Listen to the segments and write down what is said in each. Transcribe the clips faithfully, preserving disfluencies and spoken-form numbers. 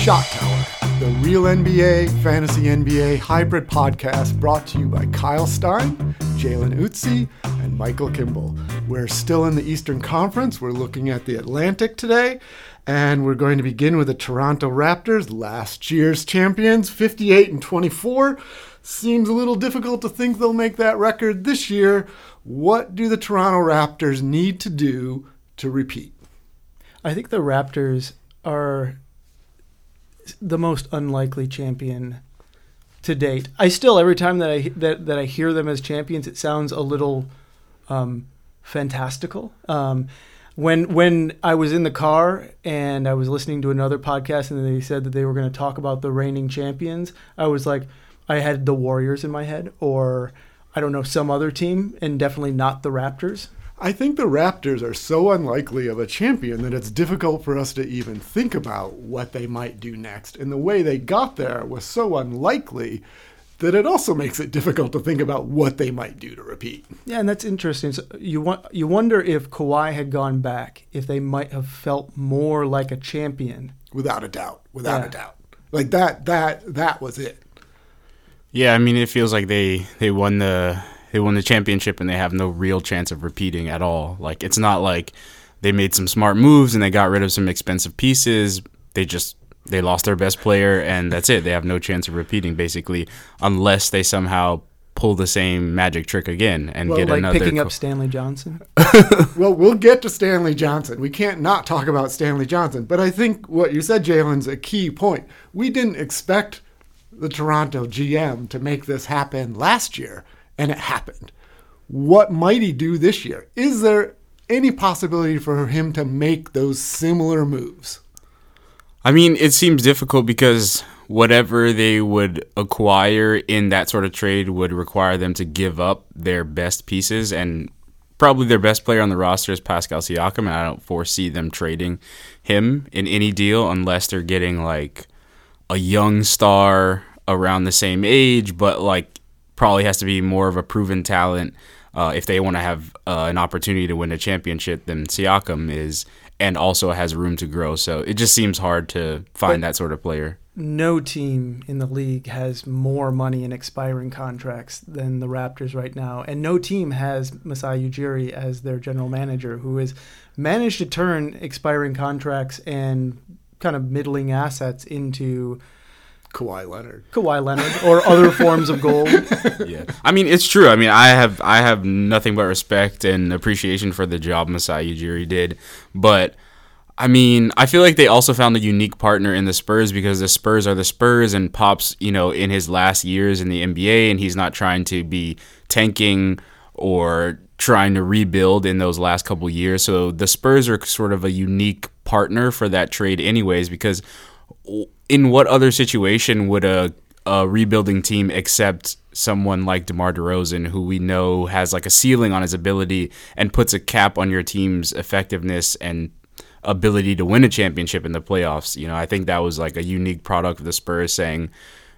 Shot Tower, the Real N B A, Fantasy N B A hybrid podcast brought to you by Kyle Stein, Jalen Utsi, and Michael Kimball. We're still in the Eastern Conference. We're looking at the Atlantic today, and we're going to begin with the Toronto Raptors, last year's champions, fifty-eight and twenty-four. Seems a little difficult to think they'll make that record this year. What do the Toronto Raptors need to do to repeat? I think the Raptors are the most unlikely champion to date. I still, every time that I that, that I hear them as champions, it sounds a little um, fantastical. Um, when when I was in the car and I was listening to another podcast and they said that they were going to talk about the reigning champions, I was like, I had the Warriors in my head, or I don't know, some other team, and definitely not the Raptors. I think the Raptors are so unlikely of a champion that it's difficult for us to even think about what they might do next. And the way they got there was so unlikely that it also makes it difficult to think about what they might do to repeat. Yeah, and that's interesting. So you want, you wonder if Kawhi had gone back, if they might have felt more like a champion. Without a doubt. Without yeah. a doubt. Like that, that, that was it. Yeah, I mean, it feels like they, they won the they won the championship and they have no real chance of repeating at all. Like, it's not like they made some smart moves and they got rid of some expensive pieces. They just they lost their best player and that's it. They have no chance of repeating, basically, unless they somehow pull the same magic trick again and well, get like another. Like picking co- up Stanley Johnson. Well, we'll get to Stanley Johnson. We can't not talk about Stanley Johnson. But I think what you said, Jalen's a key point. We didn't expect the Toronto G M to make this happen last year, and it happened. What might he do this year? Is there any possibility for him to make those similar moves? I mean, it seems difficult because whatever they would acquire in that sort of trade would require them to give up their best pieces, and probably their best player on the roster is Pascal Siakam, and I don't foresee them trading him in any deal unless they're getting like a young star around the same age, but like probably has to be more of a proven talent uh, if they want to have uh, an opportunity to win a championship than Siakam is, and also has room to grow. So it just seems hard to find but that sort of player. No team in the league has more money in expiring contracts than the Raptors right now, and no team has Masai Ujiri as their general manager, who has managed to turn expiring contracts and kind of middling assets into Kawhi Leonard, Kawhi Leonard, or other forms of gold. Yeah, I mean it's true. I mean I have I have nothing but respect and appreciation for the job Masai Ujiri did, but I mean I feel like they also found a unique partner in the Spurs because the Spurs are the Spurs, and Pop's you know in his last years in the N B A, and he's not trying to be tanking or trying to rebuild in those last couple years. So the Spurs are sort of a unique partner for that trade anyways, because in what other situation would a, a rebuilding team accept someone like DeMar DeRozan, who we know has like a ceiling on his ability and puts a cap on your team's effectiveness and ability to win a championship in the playoffs? You know, I think that was like a unique product of the Spurs saying,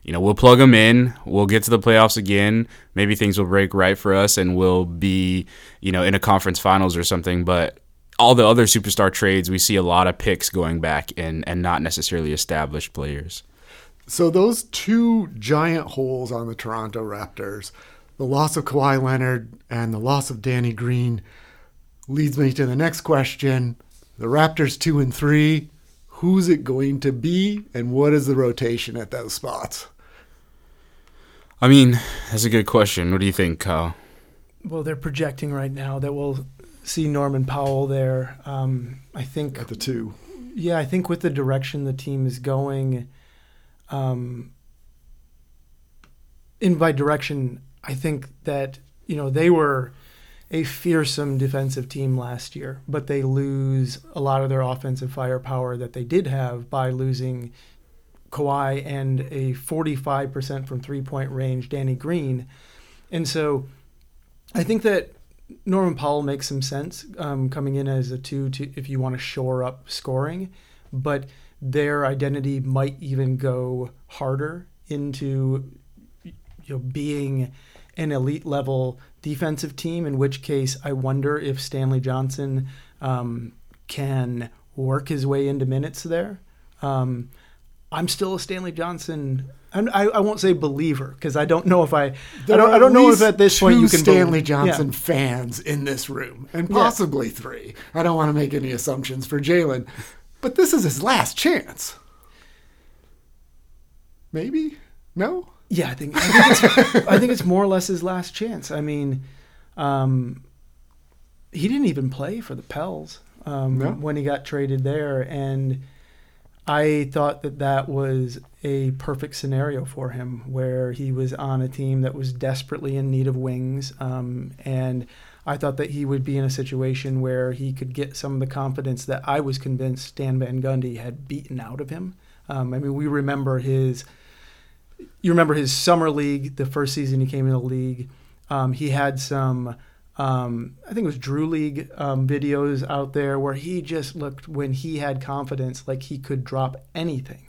you know, we'll plug them in, we'll get to the playoffs again, maybe things will break right for us and we'll be, you know, in a conference finals or something. But all the other superstar trades, we see a lot of picks going back and, and not necessarily established players. So those two giant holes on the Toronto Raptors, the loss of Kawhi Leonard and the loss of Danny Green, leads me to the next question. The Raptors two and three, who's it going to be and what is the rotation at those spots? I mean, that's a good question. What do you think, Kyle? Well, they're projecting right now that we'll see Norman Powell there. Um, I think at the two. Yeah, I think with the direction the team is going, um, in by direction, I think that you know they were a fearsome defensive team last year, but they lose a lot of their offensive firepower that they did have by losing Kawhi and a forty-five percent from three-point range Danny Green. And so I think that Norman Powell makes some sense um, coming in as a two to, if you want to shore up scoring, but their identity might even go harder into you know being an elite level defensive team, in which case I wonder if Stanley Johnson um, can work his way into minutes there. Um, I'm still a Stanley Johnson. I'm, I, I won't say believer because I don't know if I. There I don't. I don't know if at this point you can. Stanley believe. Johnson yeah. fans in this room, and possibly yeah. three. I don't want to make any assumptions for Jalen, but this is his last chance. Maybe no. Yeah, I think. I think, it's, I think it's more or less his last chance. I mean, um, he didn't even play for the Pels um, no. when he got traded there, and I thought that that was a perfect scenario for him where he was on a team that was desperately in need of wings. Um, and I thought that he would be in a situation where he could get some of the confidence that I was convinced Stan Van Gundy had beaten out of him. Um, I mean, we remember his, you remember his summer league, the first season he came in the league. Um, he had some, Um, I think it was Drew League um, videos out there where he just looked, when he had confidence, like he could drop anything.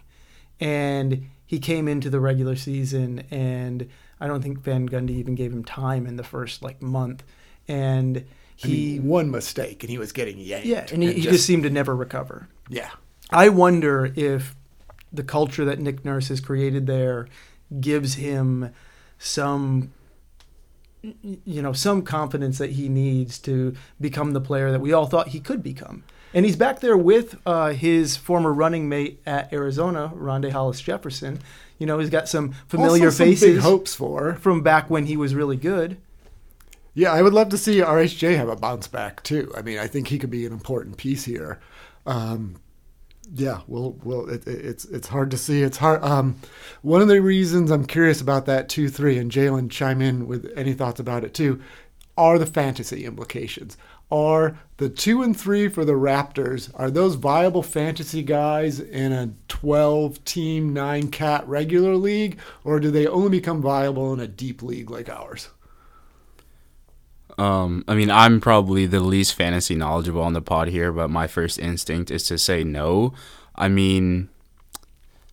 And he came into the regular season, and I don't think Van Gundy even gave him time in the first like month. And he I mean, one mistake and he was getting yanked. Yeah, and he, and he just, just seemed to never recover. Yeah. I wonder if the culture that Nick Nurse has created there gives him some you know, some confidence that he needs to become the player that we all thought he could become. And he's back there with uh, his former running mate at Arizona, Rondae Hollis-Jefferson. You know, he's got some familiar also some faces big hopes for from back when he was really good. Yeah, I would love to see R H J have a bounce back too. I mean, I think he could be an important piece here. Um, yeah, well, well, it, it, it's it's hard to see. It's hard. Um, one of the reasons I'm curious about that two three, and Jalen chime in with any thoughts about it too, are the fantasy implications. Are the two and three for the Raptors, are those viable fantasy guys in a twelve-team, nine-cat regular league, or do they only become viable in a deep league like ours? Um, I mean, I'm probably the least fantasy knowledgeable on the pod here, but my first instinct is to say no. I mean,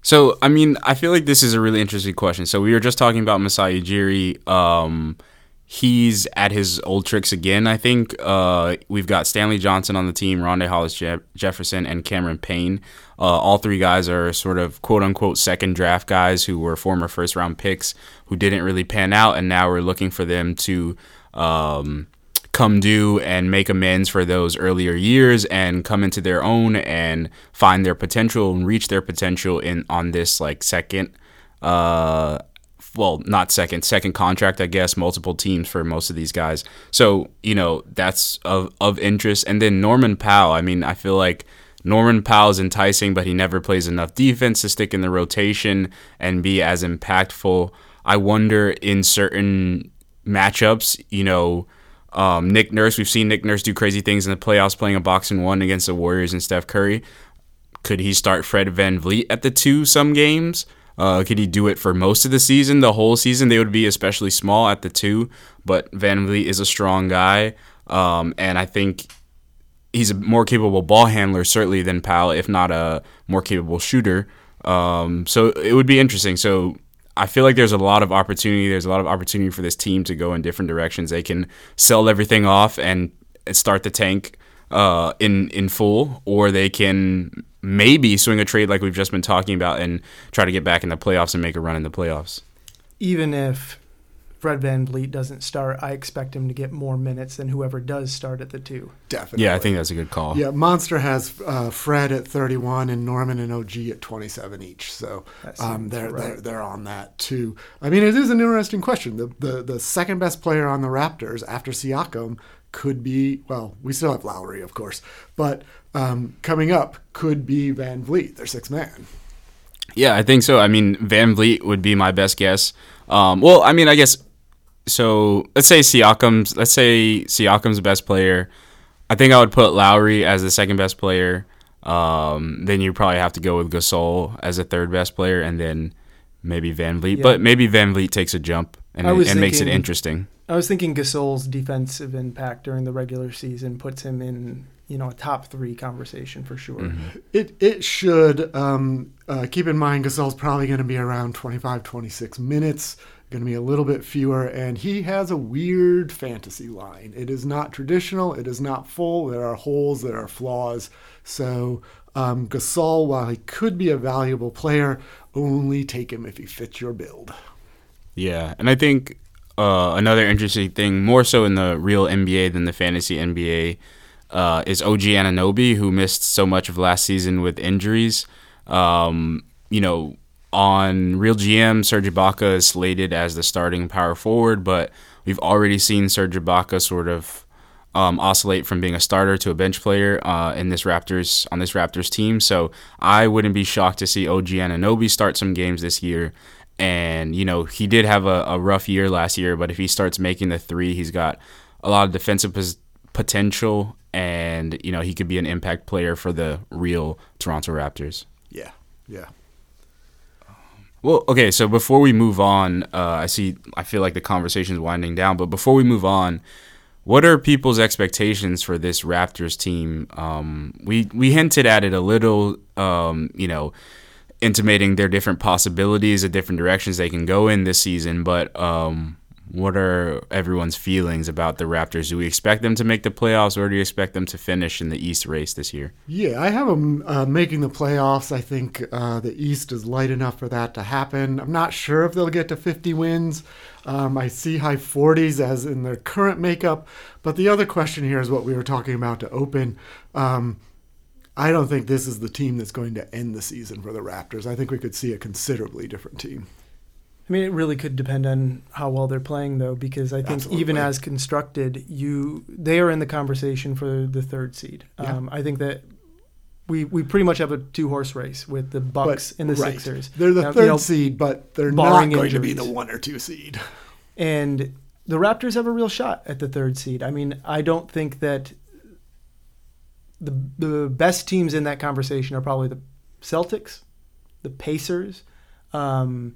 so, I mean, I feel like this is a really interesting question. So we were just talking about Masai Ujiri. Um, he's at his old tricks again, I think. Uh, we've got Stanley Johnson on the team, Rondae Hollis-Jefferson, and Cameron Payne. Uh, all three guys are sort of quote-unquote second draft guys who were former first-round picks who didn't really pan out, and now we're looking for them to um come due and make amends for those earlier years and come into their own and find their potential and reach their potential in on this like second uh well not second second contract, I guess, multiple teams for most of these guys. So, you know, that's of of interest. And then Norman Powell, I mean, I feel like Norman Powell's enticing, but he never plays enough defense to stick in the rotation and be as impactful. I wonder in certain matchups, you know, um, Nick Nurse, we've seen Nick Nurse do crazy things in the playoffs playing a box and one against the Warriors and Steph Curry. Could he start Fred VanVleet at the two some games? Uh, could he do it for most of the season, the whole season? They would be especially small at the two, but VanVleet is a strong guy, um, and I think he's a more capable ball handler certainly than Powell, if not a more capable shooter. Um, so it would be interesting. So I feel like there's a lot of opportunity. There's a lot of opportunity for this team to go in different directions. They can sell everything off and start the tank uh, in in full, or they can maybe swing a trade like we've just been talking about and try to get back in the playoffs and make a run in the playoffs. Even if Fred VanVleet doesn't start, I expect him to get more minutes than whoever does start at the two. Definitely. Yeah, I think that's a good call. Yeah, Monster has uh, Fred at thirty-one and Norman and O G at twenty-seven each, so um, they're, right. they're they're on that too. I mean, it is an interesting question. The, the the second best player on the Raptors after Siakam could be, well, we still have Lowry, of course, but um, coming up could be VanVleet, their sixth man. Yeah, I think so. I mean, VanVleet would be my best guess. Um, well, I mean, I guess. So let's say Siakam's let's say Siakam's best player. I think I would put Lowry as the second best player. Um, then you probably have to go with Gasol as the third best player, and then maybe VanVleet. Yeah. But maybe VanVleet takes a jump and, and thinking, makes it interesting. I was thinking Gasol's defensive impact during the regular season puts him in, you know, a top three conversation for sure. Mm-hmm. It it should. Um, uh, keep in mind Gasol's probably going to be around twenty-five, twenty-six minutes. Going to be a little bit fewer, and he has a weird fantasy line. It is not traditional. It is not full. There are holes. There are flaws. So Um, Gasol, while he could be a valuable player, only take him if he fits your build. Yeah, and I think uh, another interesting thing, more so in the real N B A than the fantasy N B A, uh, is O G Anunoby, who missed so much of last season with injuries. Um, you know, on Real G M, Serge Ibaka is slated as the starting power forward, but we've already seen Serge Ibaka sort of Um, oscillate from being a starter to a bench player uh, in this Raptors on this Raptors team. So I wouldn't be shocked to see O G Anunoby start some games this year. And, you know, he did have a, a rough year last year, but if he starts making the three, he's got a lot of defensive pos- potential and, you know, he could be an impact player for the real Toronto Raptors. Yeah, yeah. Well, okay, so before we move on, uh, I see, I feel like the conversation's winding down, but before we move on, what are people's expectations for this Raptors team? Um, we we hinted at it a little, um, you know, intimating their different possibilities, the different directions they can go in this season. But um, what are everyone's feelings about the Raptors? Do we expect them to make the playoffs, or do you expect them to finish in the East race this year? Yeah, I have them uh, making the playoffs. I think uh, the East is light enough for that to happen. I'm not sure if they'll get to fifty wins. Um, I see high forties as in their current makeup. But the other question here is what we were talking about to open. Um, I don't think this is the team that's going to end the season for the Raptors. I think we could see a considerably different team. I mean, it really could depend on how well they're playing, though, because I think Absolutely. Even as constructed, you they are in the conversation for the third seed. Yeah. Um, I think that We we pretty much have a two-horse race with the Bucks but, and the right. Sixers. They're the now, third you know, seed, but they're not going injuries. to be the one or two seed. And the Raptors have a real shot at the third seed. I mean, I don't think that the the best teams in that conversation are probably the Celtics, the Pacers. Um,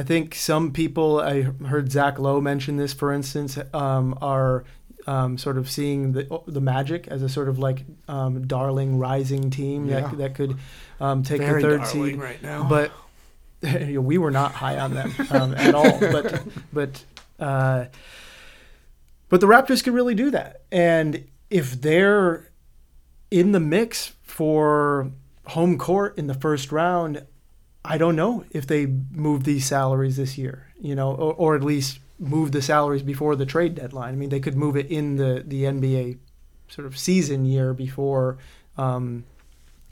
I think some people, I heard Zach Lowe mention this, for instance, um, are... Um, sort of seeing the the Magic as a sort of like um, darling rising team yeah. that that could um, take Very the third seed right now. But you know, we were not high on them um, at all. But but uh, but the Raptors could really do that, and if they're in the mix for home court in the first round, I don't know if they move these salaries this year, you know, or, or at least. move the salaries before the trade deadline. I mean, they could move it in the, the N B A sort of season year before, um,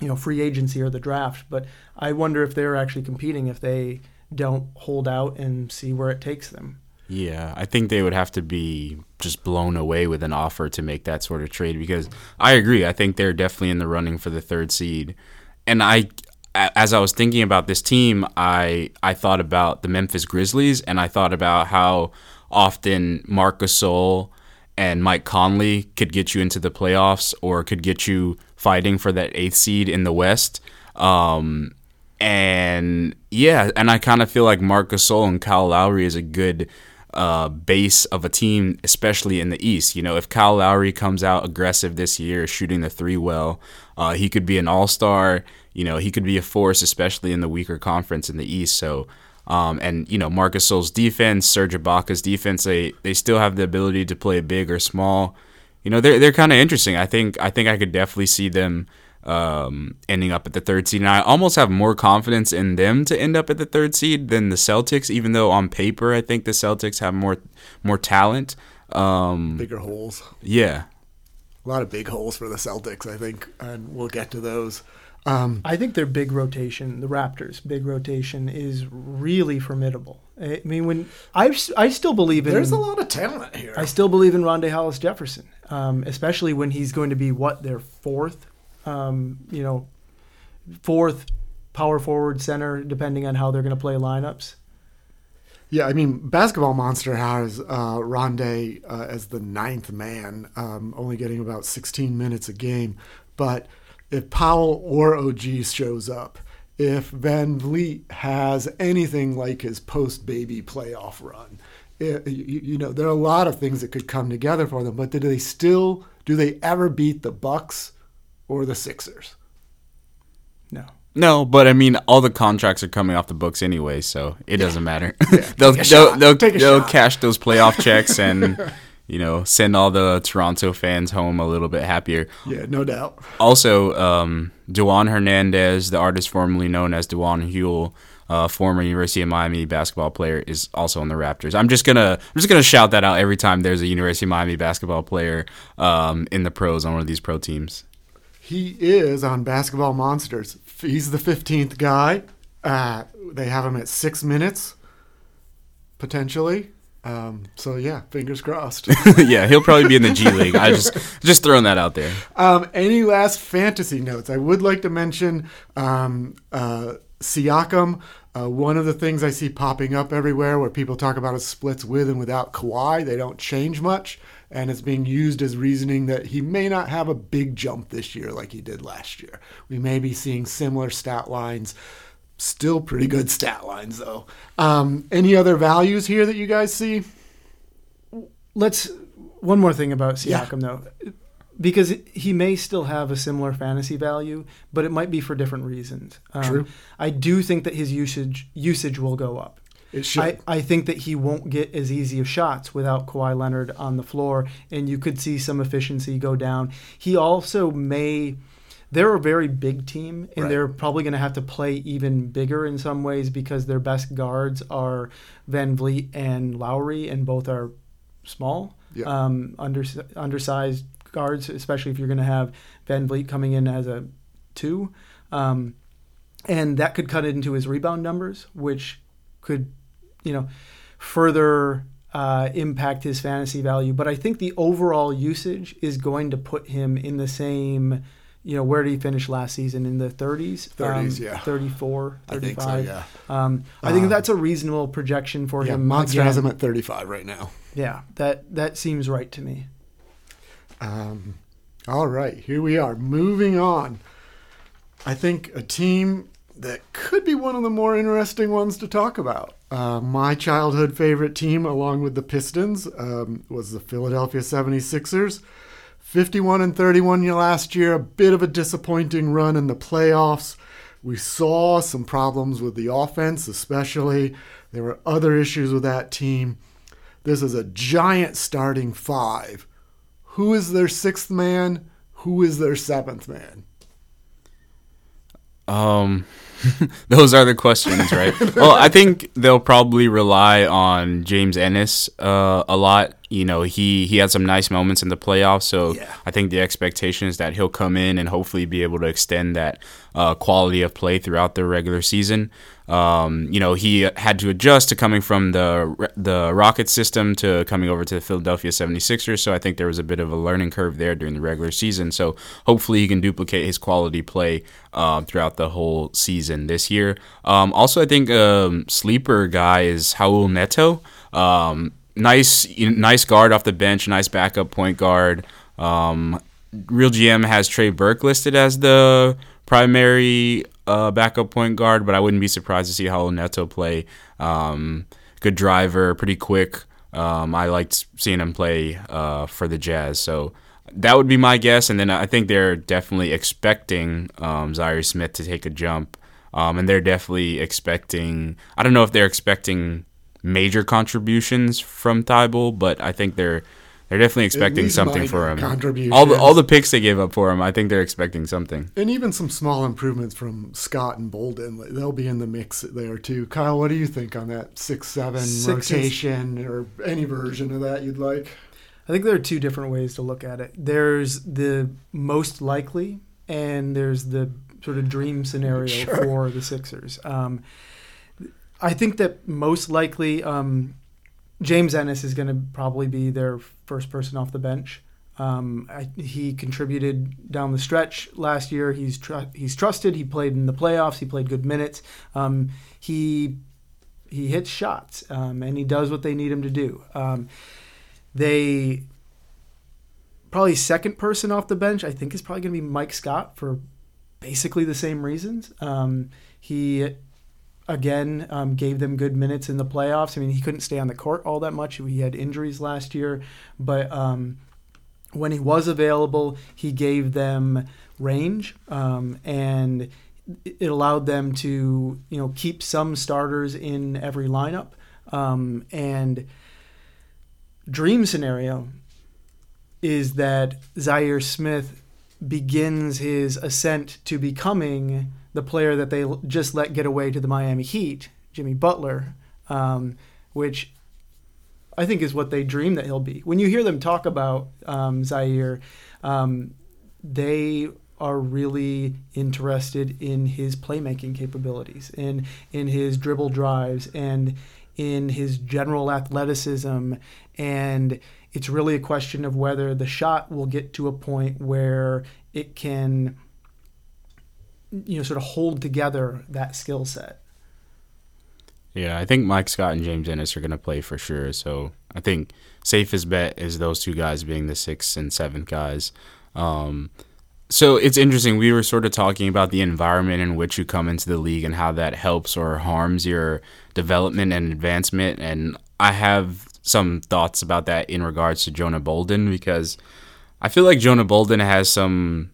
you know, free agency or the draft. But I wonder if they're actually competing if they don't hold out and see where it takes them. Yeah, I think they would have to be just blown away with an offer to make that sort of trade because I agree. I think they're definitely in the running for the third seed. And I... As I was thinking about this team, I I thought about the Memphis Grizzlies, and I thought about how often Marc Gasol and Mike Conley could get you into the playoffs or could get you fighting for that eighth seed in the West. Um, and, yeah, and I kind of feel like Marc Gasol and Kyle Lowry is a good uh, base of a team, especially in the East. You know, if Kyle Lowry comes out aggressive this year, shooting the three well, uh, he could be an all-star. You know, he could be a force, especially in the weaker conference in the East. So, um, and, you know, Marc Gasol's defense, Serge Ibaka's defense, they, they still have the ability to play big or small. You know, they're, they're kind of interesting. I think I think I could definitely see them um, ending up at the third seed. And I almost have more confidence in them to end up at the third seed than the Celtics, even though on paper I think the Celtics have more, more talent. Um, Bigger holes. Yeah. A lot of big holes for the Celtics, I think, and we'll get to those. Um, I think their big rotation, the Raptors' big rotation, is really formidable. I mean, when I I still believe in there's a lot of talent here. I still believe in Rondae Hollis-Jefferson, um, especially when he's going to be what their fourth, um, you know, fourth power forward center, depending on how they're going to play lineups. Yeah, I mean, Basketball Monster has uh, Rondae uh, as the ninth man, um, only getting about sixteen minutes a game, but. If Powell or O G shows up, if Van Vliet has anything like his post-baby playoff run, it, you, you know, there are a lot of things that could come together for them. But do they still, do they ever beat the Bucks or the Sixers? No. No, but I mean, all the contracts are coming off the books anyway, so it yeah. doesn't matter. Yeah. they'll they'll, they'll, they'll cash those playoff checks and... you know, send all the Toronto fans home a little bit happier. Yeah, no doubt. Also, um, Dejuan Hernandez, the artist formerly known as Dejuan Huel, uh, former University of Miami basketball player, is also on the Raptors. I'm just gonna I'm just gonna shout that out every time there's a University of Miami basketball player um, in the pros on one of these pro teams. He is on Basketball Monsters. He's the fifteenth guy. Uh, they have him at six minutes, potentially. Um, so, yeah, fingers crossed. Yeah, he'll probably be in the G League. I just just throwing that out there. Um, any last fantasy notes? I would like to mention um, uh, Siakam. Uh, one of the things I see popping up everywhere where people talk about his splits with and without Kawhi, they don't change much, and it's being used as reasoning that he may not have a big jump this year like he did last year. We may be seeing similar stat lines. Still pretty good stat lines, though. Um, any other values here that you guys see? Let's one more thing about Siakam, yeah. though. Because he may still have a similar fantasy value, but it might be for different reasons. Um, True. I do think that his usage usage will go up. It should. I, I think that he won't get as easy of shots without Kawhi Leonard on the floor, and you could see some efficiency go down. He also may... They're a very big team, and right. they're probably going to have to play even bigger in some ways because their best guards are Van Vliet and Lowry, and both are small, yeah. um, under, undersized guards, especially if you're going to have Van Vliet coming in as a two. Um, and that could cut into his rebound numbers, which could, you know, further uh, impact his fantasy value. But I think the overall usage is going to put him in the same – you know, where did he finish last season? In the thirties? thirties, um, yeah. thirty-four, thirty-five. I think so, yeah. Um, I think um, that's a reasonable projection for yeah, him. Monster has him at thirty-five right now. Yeah, that, that seems right to me. Um, all right, here we are. Moving on. I think a team that could be one of the more interesting ones to talk about. Uh, my childhood favorite team, along with the Pistons, um, was the Philadelphia seventy-sixers. fifty-one and thirty-one last year, a bit of a disappointing run in the playoffs. We saw some problems with the offense, especially. There were other issues with that team. This is a giant starting five. Who is their sixth man? Who is their seventh man? Um, those are the questions, right? Well, I think they'll probably rely on James Ennis uh, a lot. You know, he, he had some nice moments in the playoffs, so yeah. I think the expectation is that he'll come in and hopefully be able to extend that uh, quality of play throughout the regular season. Um, you know, he had to adjust to coming from the the Rockets system to coming over to the Philadelphia seventy-sixers, so I think there was a bit of a learning curve there during the regular season. So hopefully he can duplicate his quality play uh, throughout the whole season this year. Um, also, I think um, sleeper guy is Raul Neto. Um Nice nice guard off the bench, nice backup point guard. Um, Real G M has Trey Burke listed as the primary uh, backup point guard, but I wouldn't be surprised to see Raul Neto play. Um, good driver, pretty quick. Um, I liked seeing him play uh, for the Jazz, so that would be my guess. And then I think they're definitely expecting um, Zaire Smith to take a jump, um, and they're definitely expecting – I don't know if they're expecting – major contributions from Thibault, but I think they're they're definitely expecting something for him. All the all the picks they gave up for him, I think they're expecting something. And even some small improvements from Scott and Bolden. They'll be in the mix there too. Kyle, what do you think on that six seven rotation is, or any version of that you'd like? I think there are two different ways to look at it. There's the most likely and there's the sort of dream scenario sure. for the Sixers. Um I think that most likely um, James Ennis is going to probably be their first person off the bench. Um, I, he contributed down the stretch last year. He's tr- he's trusted. He played in the playoffs. He played good minutes. Um, he he hits shots um, and he does what they need him to do. Um, they probably second person off the bench. I think is probably going to be Mike Scott for basically the same reasons. Um, he. Again, um, gave them good minutes in the playoffs. I mean, he couldn't stay on the court all that much. He had injuries last year. But um, when he was available, he gave them range. Um, and it allowed them to, you know, keep some starters in every lineup. Um, and dream scenario, is that Zaire Smith begins his ascent to becoming the player that they just let get away to the Miami Heat, Jimmy Butler, um, which I think is what they dream that he'll be. When you hear them talk about um, Zaire, um, they are really interested in his playmaking capabilities and in his dribble drives and in his general athleticism. And it's really a question of whether the shot will get to a point where it can, you know, sort of hold together that skill set. Yeah, I think Mike Scott and James Ennis are going to play for sure. So I think safest bet is those two guys being the sixth and seventh guys. Um, so it's interesting. We were sort of talking about the environment in which you come into the league and how that helps or harms your development and advancement. And I have some thoughts about that in regards to Jonah Bolden, because I feel like Jonah Bolden has some...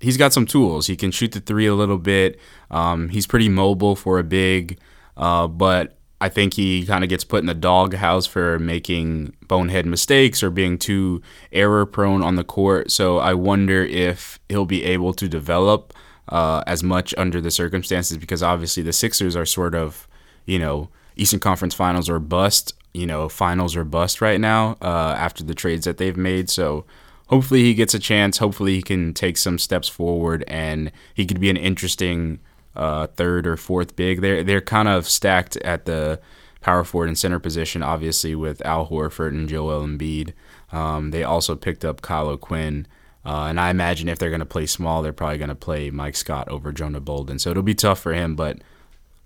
He's got some tools. He can shoot the three a little bit. Um, he's pretty mobile for a big, uh, but I think he kind of gets put in the doghouse for making bonehead mistakes or being too error-prone on the court. So I wonder if he'll be able to develop uh, as much under the circumstances, because obviously the Sixers are sort of, you know, Eastern Conference Finals or bust, you know, finals or bust right now uh, after the trades that they've made. So hopefully he gets a chance. Hopefully he can take some steps forward, and he could be an interesting uh, third or fourth big. They're, they're kind of stacked at the power forward and center position, obviously, with Al Horford and Joel Embiid. Um, they also picked up Kyle O'Quinn, uh, and I imagine if they're going to play small, they're probably going to play Mike Scott over Jonah Bolden. So it'll be tough for him, but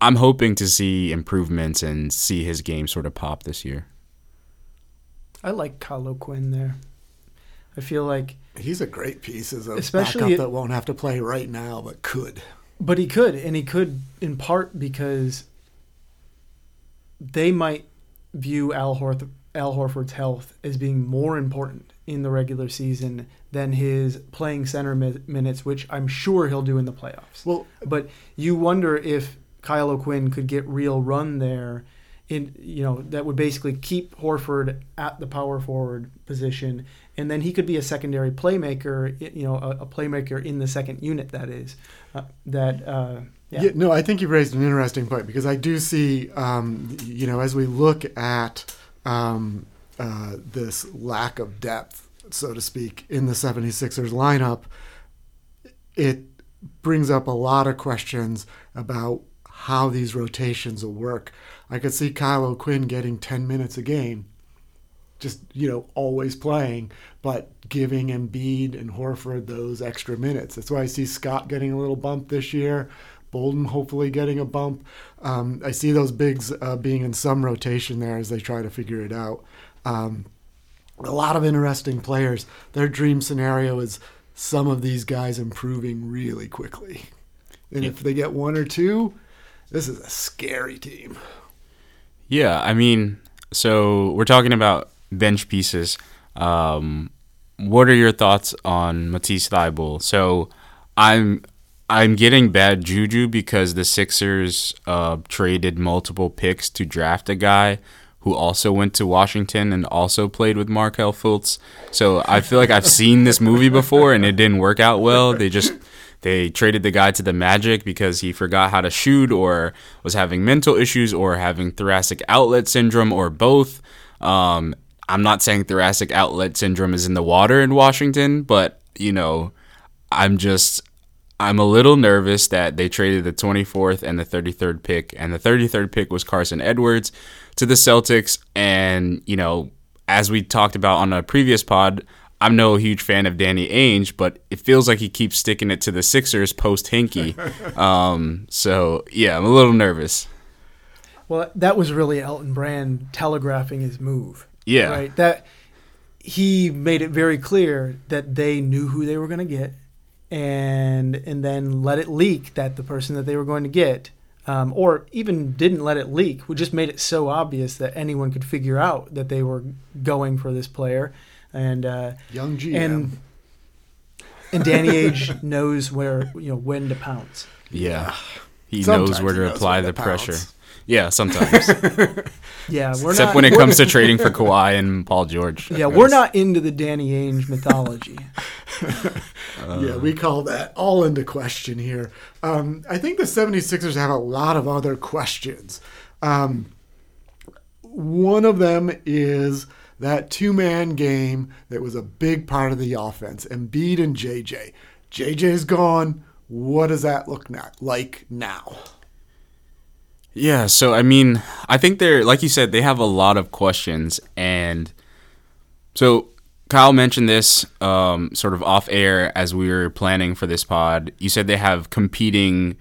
I'm hoping to see improvements and see his game sort of pop this year. I like Kyle O'Quinn there. I feel like he's a great piece as a backup that won't have to play right now, but could. But he could, and he could in part because they might view Al Horford, Al Horford's health as being more important in the regular season than his playing center mi- minutes, which I'm sure he'll do in the playoffs. Well, but you wonder if Kyle O'Quinn could get real run there. In, you know, that would basically keep Horford at the power forward position, and then he could be a secondary playmaker, you know, a, a playmaker in the second unit, that is. Uh, that uh, yeah. yeah. No, I think you raised an interesting point, because I do see, um, you know, as we look at um, uh, this lack of depth, so to speak, in the 76ers lineup, it brings up a lot of questions about how these rotations will work. I could see Kyle O'Quinn getting ten minutes a game, just, you know, always playing, but giving Embiid and Horford those extra minutes. That's why I see Scott getting a little bump this year, Bolden hopefully getting a bump. Um, I see those bigs uh, being in some rotation there as they try to figure it out. Um, a lot of interesting players. Their dream scenario is some of these guys improving really quickly. And if they get one or two... This is a scary team. Yeah, I mean, so we're talking about bench pieces. Um, what are your thoughts on Matisse Thybulle? So I'm I'm getting bad juju because the Sixers uh, traded multiple picks to draft a guy who also went to Washington and also played with Markelle Fultz. So I feel like I've seen this movie before, and it didn't work out well. They just... They traded the guy to the Magic because he forgot how to shoot or was having mental issues or having thoracic outlet syndrome or both. Um, I'm not saying thoracic outlet syndrome is in the water in Washington, but, you know, I'm just, I'm a little nervous that they traded the twenty-fourth and the thirty-third pick. And the thirty-third pick was Carson Edwards to the Celtics. And, you know, as we talked about on a previous pod, I'm no huge fan of Danny Ainge, but it feels like he keeps sticking it to the Sixers post-Hinkie. Um, so, yeah, I'm a little nervous. Well, that was really Elton Brand telegraphing his move. Yeah. Right? That he made it very clear that they knew who they were going to get, and and then let it leak that the person that they were going to get, um, or even didn't let it leak, who just made it so obvious that anyone could figure out that they were going for this player. And uh, young G M, and, and Danny Ainge knows where you know when to pounce. Yeah, he Sometimes knows where he to knows apply the to pressure. Yeah, sometimes. yeah, we're Except not, when it comes to trading for Kawhi and Paul George. Yeah, we're not into the Danny Ainge mythology. uh, yeah, we call that all into question here. Um, I think the 76ers have a lot of other questions. Um, one of them is that two-man game that was a big part of the offense, Embiid and J J. J J's gone. What does that look now, like now? Yeah, so, I mean, I think they're, like you said, they have a lot of questions. And so Kyle mentioned this um, sort of off air as we were planning for this pod. You said they have competing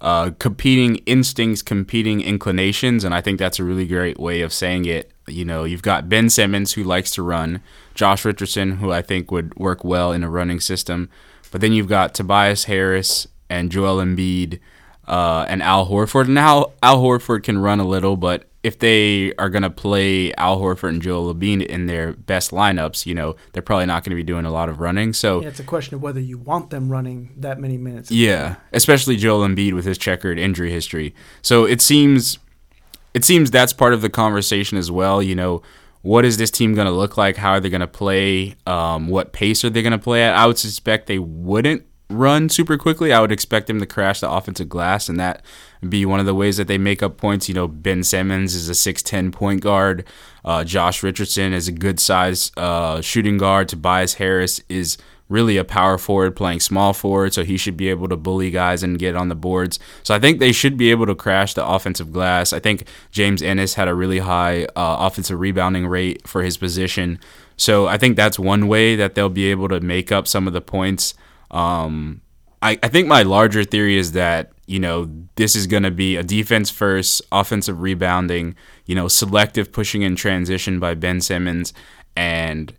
uh, competing instincts, competing inclinations, and I think that's a really great way of saying it. You know, you've got Ben Simmons, who likes to run, Josh Richardson, who I think would work well in a running system. But then you've got Tobias Harris and Joel Embiid uh, and Al Horford. And Al, Al Horford can run a little, but if they are going to play Al Horford and Joel Embiid in their best lineups, you know, they're probably not going to be doing a lot of running. So yeah, it's a question of whether you want them running that many minutes. Yeah, especially Joel Embiid with his checkered injury history. So it seems, it seems that's part of the conversation as well, you know. What is this team going to look like? How are they going to play? Um, what pace are they going to play at? I would suspect they wouldn't run super quickly. I would expect them to crash the offensive glass, and that would be one of the ways that they make up points. You know, Ben Simmons is a six ten point guard. Uh, Josh Richardson is a good size uh, shooting guard. Tobias Harris is really a power forward playing small forward, so he should be able to bully guys and get on the boards. So I think they should be able to crash the offensive glass. I think James Ennis had a really high uh, offensive rebounding rate for his position. So I think that's one way that they'll be able to make up some of the points. Um, I, I think my larger theory is that, you know, this is going to be a defense first, offensive rebounding, you know, selective pushing in transition by Ben Simmons, and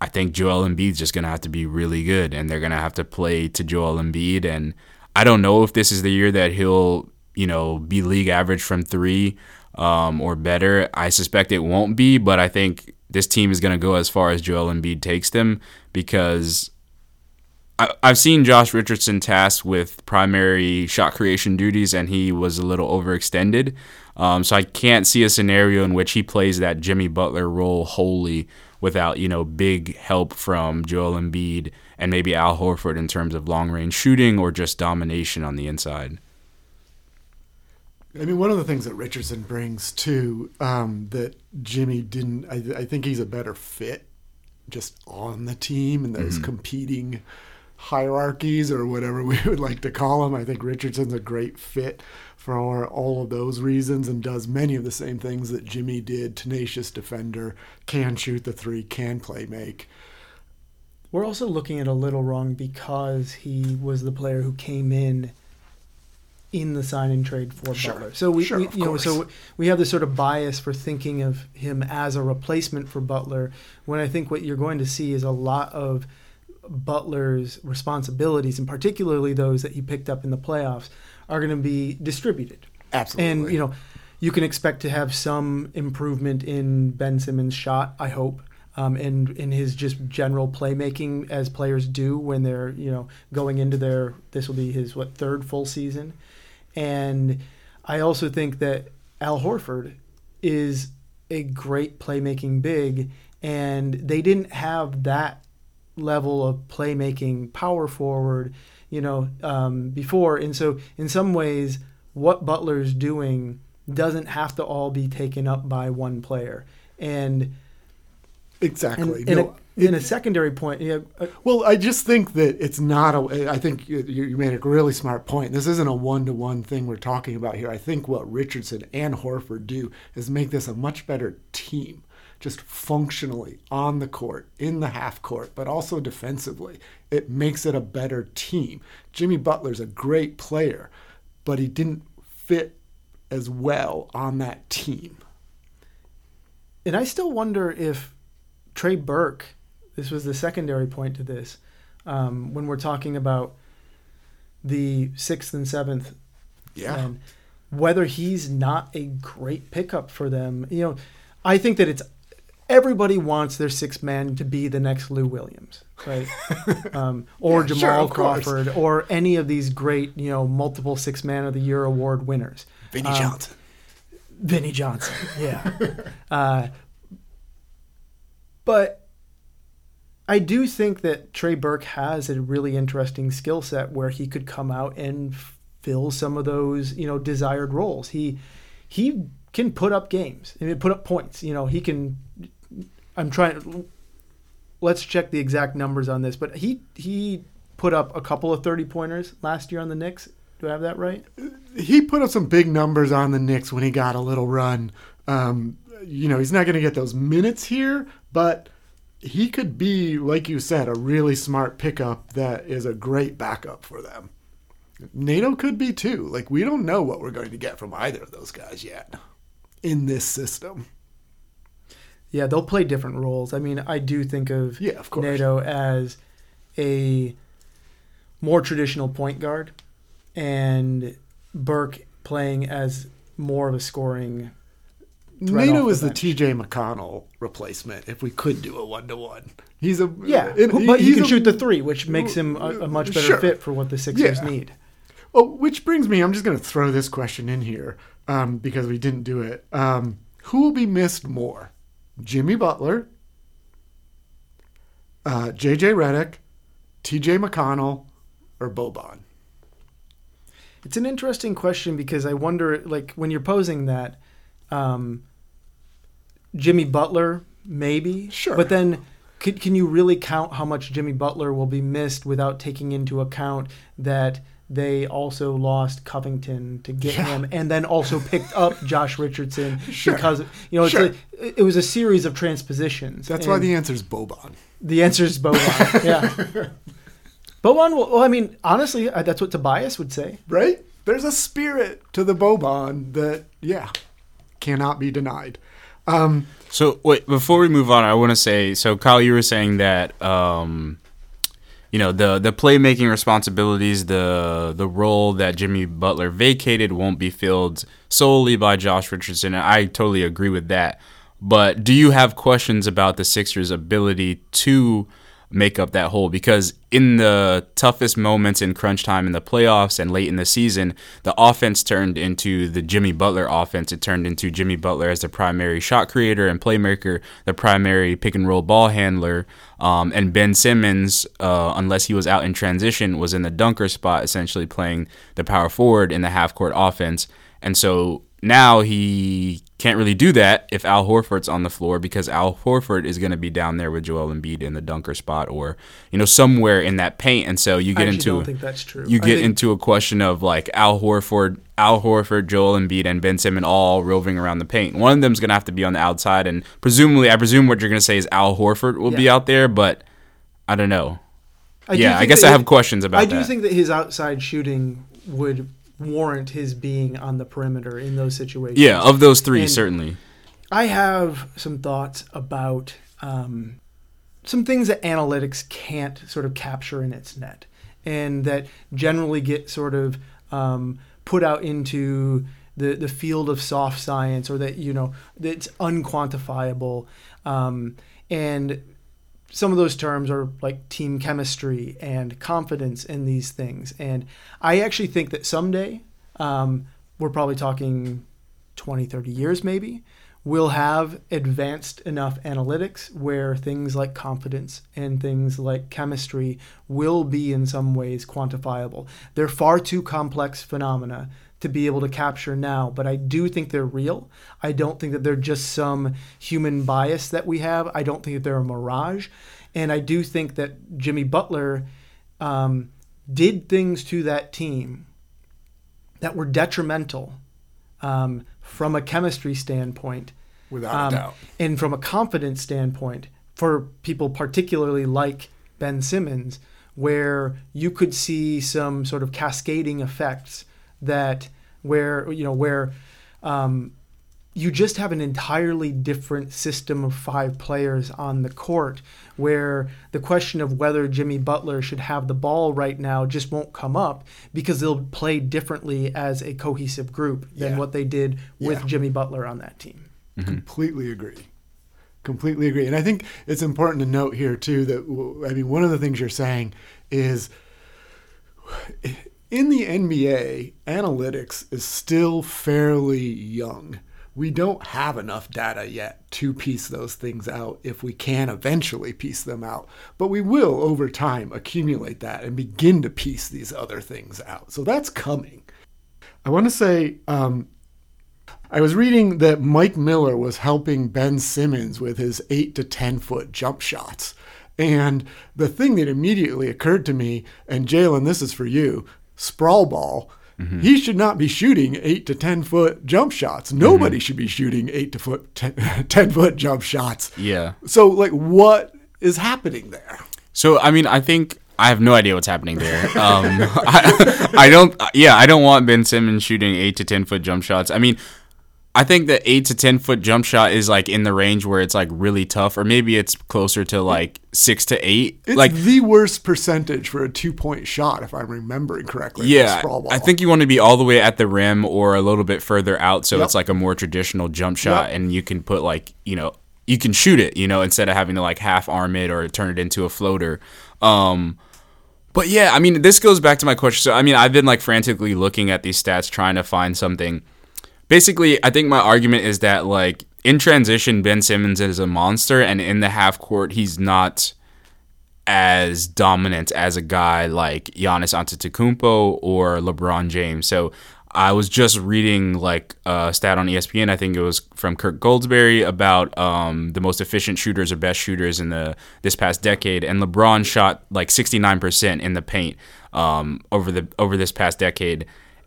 I think Joel Embiid's just going to have to be really good, and they're going to have to play to Joel Embiid. And I don't know if this is the year that he'll, you know, be league average from three um, or better. I suspect it won't be, but I think this team is going to go as far as Joel Embiid takes them, because I- I've seen Josh Richardson tasked with primary shot creation duties, and he was a little overextended. Um, so I can't see a scenario in which he plays that Jimmy Butler role wholly without, you know, big help from Joel Embiid and maybe Al Horford in terms of long-range shooting or just domination on the inside. I mean, one of the things that Richardson brings, too, um, that Jimmy didn't, I, th- I think he's a better fit just on the team and those mm-hmm. competing hierarchies or whatever we would like to call them. I think Richardson's a great fit for all of those reasons, and does many of the same things that Jimmy did. Tenacious defender, can shoot the three, can play make. We're also looking at a little wrong because he was the player who came in in the sign and trade for sure. Butler. So we, sure, we you know, course. so we have this sort of bias for thinking of him as a replacement for Butler, when I think what you're going to see is a lot of Butler's responsibilities, and particularly those that he picked up in the playoffs, are going to be distributed. Absolutely. And, you know, you can expect to have some improvement in Ben Simmons' shot, I hope, um, and in his just general playmaking, as players do when they're, you know, going into their, this will be his, what, third full season. And I also think that Al Horford is a great playmaking big, and they didn't have that level of playmaking power forward, you know, um, before. And so in some ways, what Butler's doing doesn't have to all be taken up by one player. And exactly. And, and no, a, it, in a secondary point. Yeah, uh, well, I just think that it's not a, I think you, you made a really smart point. This isn't a one-to-one thing we're talking about here. I think what Richardson and Horford do is make this a much better team, just functionally on the court, in the half court, but also defensively. It makes it a better team. Jimmy Butler's a great player, but he didn't fit as well on that team. And I still wonder if Trey Burke, this was the secondary point to this, um, when we're talking about the sixth and seventh, yeah, um, whether he's not a great pickup for them. You know, I think that it's everybody wants their sixth man to be the next Lou Williams, right? Um, or yeah, Jamal sure, of Crawford, course. Or any of these great, you know, multiple six man of the year award winners. Vinny um, Johnson. Vinny Johnson, yeah. uh, but I do think that Trey Burke has a really interesting skill set where he could come out and fill some of those, you know, desired roles. He he can put up games. I mean, put up points. You know, he can. I'm trying. Let's check the exact numbers on this, but he he put up a couple of thirty pointers last year on the Knicks. Do I have that right? He put up some big numbers on the Knicks when he got a little run. Um, you know, he's not going to get those minutes here, but he could be, like you said, a really smart pickup that is a great backup for them. Nato could be too. Like, we don't know what we're going to get from either of those guys yet in this system. Yeah, they'll play different roles. I mean, I do think of, yeah, of course, Nato as a more traditional point guard, and Burke playing as more of a scoring threat. Nato is the T J McConnell replacement, if we could do a one-to-one. He's a yeah, it, but he can a, shoot the three, which makes him a, a much better sure. fit for what the Sixers yeah. need. Well, which brings me, I'm just going to throw this question in here um, because we didn't do it. Um, who will be missed more? Jimmy Butler, uh, J J Redick, T J McConnell, or Boban? It's an interesting question because I wonder, like, when you're posing that, um, Jimmy Butler, maybe. Sure. But then could, can you really count how much Jimmy Butler will be missed without taking into account that they also lost Covington to get yeah. him, and then also picked up Josh Richardson sure. because, you know, it's sure. a, it was a series of transpositions. That's why the answer is Boban. The answer is Boban, yeah. Boban, will, well, I mean, honestly, that's what Tobias would say. Right? There's a spirit to the Boban that, yeah, cannot be denied. Um, so, wait, before we move on, I want to say, so, Kyle, you were saying that, um, you know, the, the playmaking responsibilities, the the role that Jimmy Butler vacated won't be filled solely by Josh Richardson, and I totally agree with that. But do you have questions about the Sixers' ability to make up that hole? Because in the toughest moments in crunch time in the playoffs and late in the season, the offense turned into the Jimmy Butler offense. It turned into Jimmy Butler as the primary shot creator and playmaker, the primary pick and roll ball handler, um, and Ben Simmons, uh, unless he was out in transition, was in the dunker spot, essentially playing the power forward in the half-court offense. And so now he can't really do that if Al Horford's on the floor, because Al Horford is going to be down there with Joel Embiid in the dunker spot, or, you know, somewhere in that paint. And so you get I into don't think that's true. you I get think... into a question of like Al Horford, Al Horford, Joel Embiid, and Ben Simmons all roving around the paint. One of them's going to have to be on the outside, and presumably, I presume what you're going to say is Al Horford will yeah. be out there, but I don't know. I yeah, do I guess I have if, questions about. I do that. think that his outside shooting would warrant his being on the perimeter in those situations. Yeah, of those three, and certainly. I have some thoughts about um, some things that analytics can't sort of capture in its net, and that generally get sort of um, put out into the, the field of soft science, or that, you know, that's unquantifiable. Um, and some of those terms are like team chemistry and confidence in these things. And I actually think that someday, um, we're probably talking twenty, thirty years maybe, we'll have advanced enough analytics where things like confidence and things like chemistry will be in some ways quantifiable. They're far too complex phenomena to be able to capture now, but I do think they're real. I don't think that they're just some human bias that we have. I don't think that they're a mirage. And I do think that Jimmy Butler um, did things to that team that were detrimental um, from a chemistry standpoint. Without um, a doubt. And from a confidence standpoint for people particularly like Ben Simmons, where you could see some sort of cascading effects that where, you know, where um, you just have an entirely different system of five players on the court, where the question of whether Jimmy Butler should have the ball right now just won't come up, because they'll play differently as a cohesive group than yeah. what they did with yeah. Jimmy Butler on that team. Mm-hmm. Completely agree. Completely agree. And I think it's important to note here, too, that, I mean, one of the things you're saying is – in the N B A, analytics is still fairly young. we don't have enough data yet to piece those things out if we can eventually piece them out. But we will, over time, accumulate that and begin to piece these other things out. So that's coming. I want to say, um, I was reading that Mike Miller was helping Ben Simmons with his eight to ten foot jump shots. And the thing that immediately occurred to me, and Jaylen, this is for you, sprawl ball. Mm-hmm. He should not be shooting eight to ten foot jump shots. Nobody mm-hmm. should be shooting eight to ten foot jump shots. Yeah. So, like, what is happening there? So, I mean, I think I have no idea what's happening there. Um, I, I don't, yeah, I don't want Ben Simmons shooting eight to ten foot jump shots. I mean, I think the eight to ten foot jump shot is, like, in the range where it's, like, really tough, or maybe it's closer to, like, six to eight. It's like, the worst percentage for a two-point shot, if I'm remembering correctly. Yeah, I think you want to be all the way at the rim or a little bit further out, so yep. it's, like, a more traditional jump shot, yep. and you can put, like, you know, you can shoot it, you know, instead of having to, like, half-arm it or turn it into a floater. Um But, yeah, I mean, this goes back to my question. So, I mean, I've been, like, frantically looking at these stats trying to find something. Basically, I think my argument is that, like, in transition, Ben Simmons is a monster, and in the half court, he's not as dominant as a guy like Giannis Antetokounmpo or LeBron James. So I was just reading, like, a stat on E S P N, I think it was from Kirk Goldsberry, about um, the most efficient shooters or best shooters in the this past decade, and LeBron shot, like, sixty-nine percent in the paint um, over the over this past decade.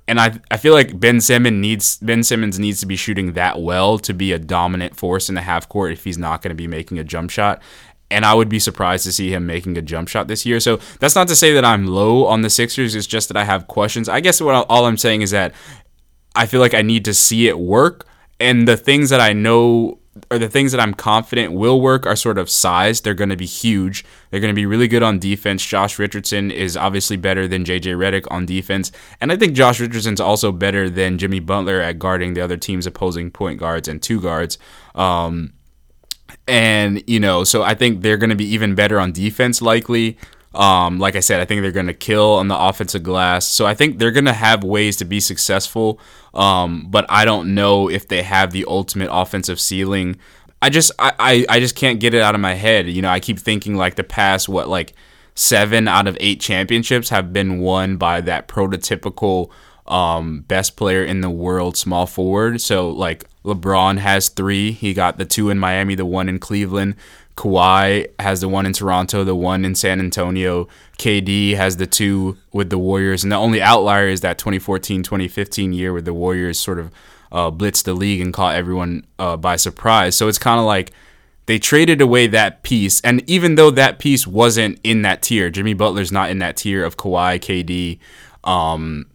And I I feel like Ben Simmons needs Ben Simmons needs to be shooting that well to be a dominant force in the half court if he's not going to be making a jump shot. And I would be surprised to see him making a jump shot this year. So that's not to say that I'm low on the Sixers. It's just that I have questions. I guess what I'll, all I'm saying is that I feel like I need to see it work. And the things that I know or the things that I'm confident will work are sort of size. They're going to be huge. They're going to be really good on defense. Josh Richardson is obviously better than J J Redick on defense. And I think Josh Richardson's also better than Jimmy Butler at guarding the other team's opposing point guards and two guards. Um, and, you know, so I think they're going to be even better on defense likely. Um, like I said, I think they're going to kill on the offensive glass. So I think they're going to have ways to be successful, um, but I don't know if they have the ultimate offensive ceiling. I just I, I, I just can't get it out of my head. You know, I keep thinking, like, the past, what, like seven out of eight championships have been won by that prototypical um, best player in the world small forward. So, like, LeBron has three. He got the two in Miami, the one in Cleveland. Kawhi has the one in Toronto, the one in San Antonio. K D has the two with the Warriors. And the only outlier is that twenty fourteen twenty fifteen year where the Warriors sort of uh, blitzed the league and caught everyone uh, by surprise. So it's kind of like they traded away that piece. And even though that piece wasn't in that tier, Jimmy Butler's not in that tier of Kawhi, K D, um,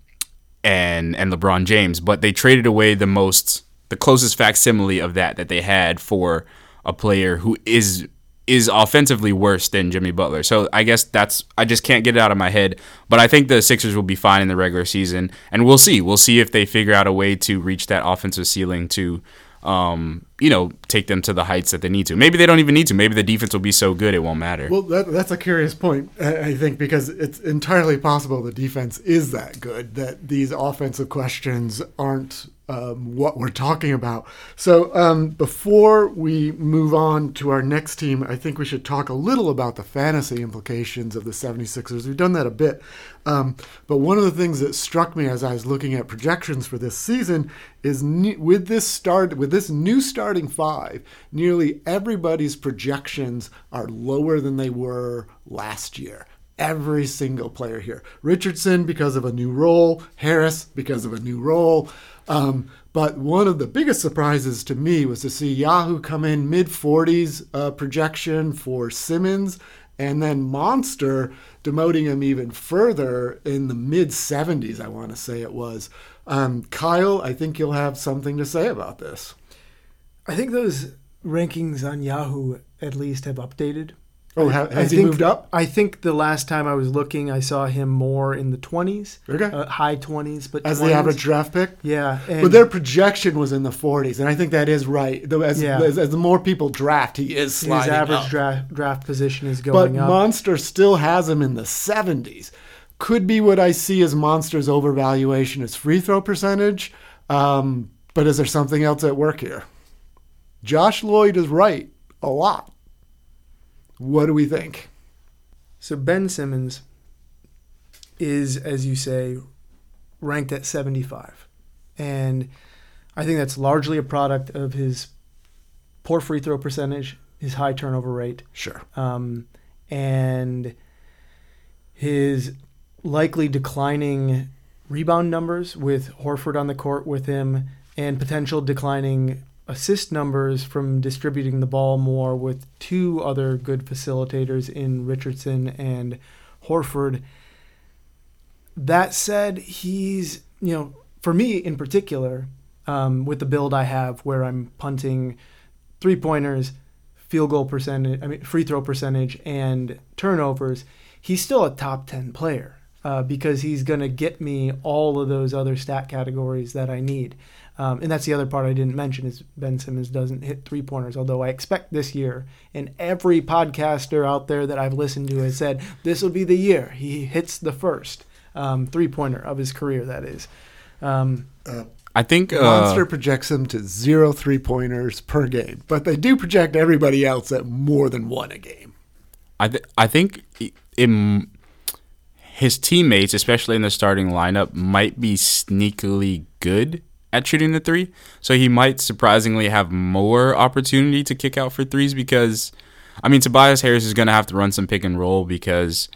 and, and LeBron James. But they traded away the most, the closest facsimile of that that they had for a player who is is offensively worse than Jimmy Butler. So I guess that's, I just can't get it out of my head. But I think the Sixers will be fine in the regular season, and we'll see. We'll see if they figure out a way to reach that offensive ceiling to, um, you know, take them to the heights that they need to. Maybe they don't even need to. Maybe the defense will be so good it won't matter. Well, that, that's a curious point, I think, because it's entirely possible the defense is that good, that these offensive questions aren't Um, what we're talking about. So um, before we move on to our next team, I think we should talk a little about the fantasy implications of the seventy-sixers. We've done that a bit. Um, but one of the things that struck me as I was looking at projections for this season is ne- with this start, with this new starting five, nearly everybody's projections are lower than they were last year. Every single player here. Richardson because of a new role, Harris because of a new role. Um, but one of the biggest surprises to me was to see Yahoo come in mid forties uh, projection for Simmons, and then Monster demoting him even further in the mid seventies, I want to say it was. Um, Kyle, I think you'll have something to say about this. I think those rankings on Yahoo at least have updated. Oh, has I, I he think, moved up? I think the last time I was looking, I saw him more in the twenties, okay. uh, high twenties. But as twenties. The average draft pick? Yeah. But their projection was in the forties, and I think that is right. As, yeah. as, as the more people draft, he is sliding His average up. Draft, draft position is going but up. But Monster still has him in the seventies. Could be what I see as Monster's overvaluation is free throw percentage. Um, But is there something else at work here? Josh Lloyd is right a lot. What do we think? So Ben Simmons is, as you say, ranked at seventy-five. And I think that's largely a product of his poor free throw percentage, his high turnover rate. Sure. Um, and his likely declining rebound numbers with Horford on the court with him, and potential declining assist numbers from distributing the ball more with two other good facilitators in Richardson and Horford. That said, he's, you know, for me in particular, um, with the build I have where I'm punting three-pointers, field goal percentage, I mean free throw percentage, and turnovers, he's still a top ten player uh, because he's going to get me all of those other stat categories that I need. Um, and that's the other part I didn't mention is Ben Simmons doesn't hit three-pointers, although I expect this year, and every podcaster out there that I've listened to has said, this will be the year he hits the first um, three-pointer of his career, that is. Um, uh, I think... Uh, Monster projects him to zero three-pointers per game, but they do project everybody else at more than one a game. I, th- I think in his teammates, especially in the starting lineup, might be sneakily good at shooting the three, so he might surprisingly have more opportunity to kick out for threes because, I mean, Tobias Harris is going to have to run some pick and roll because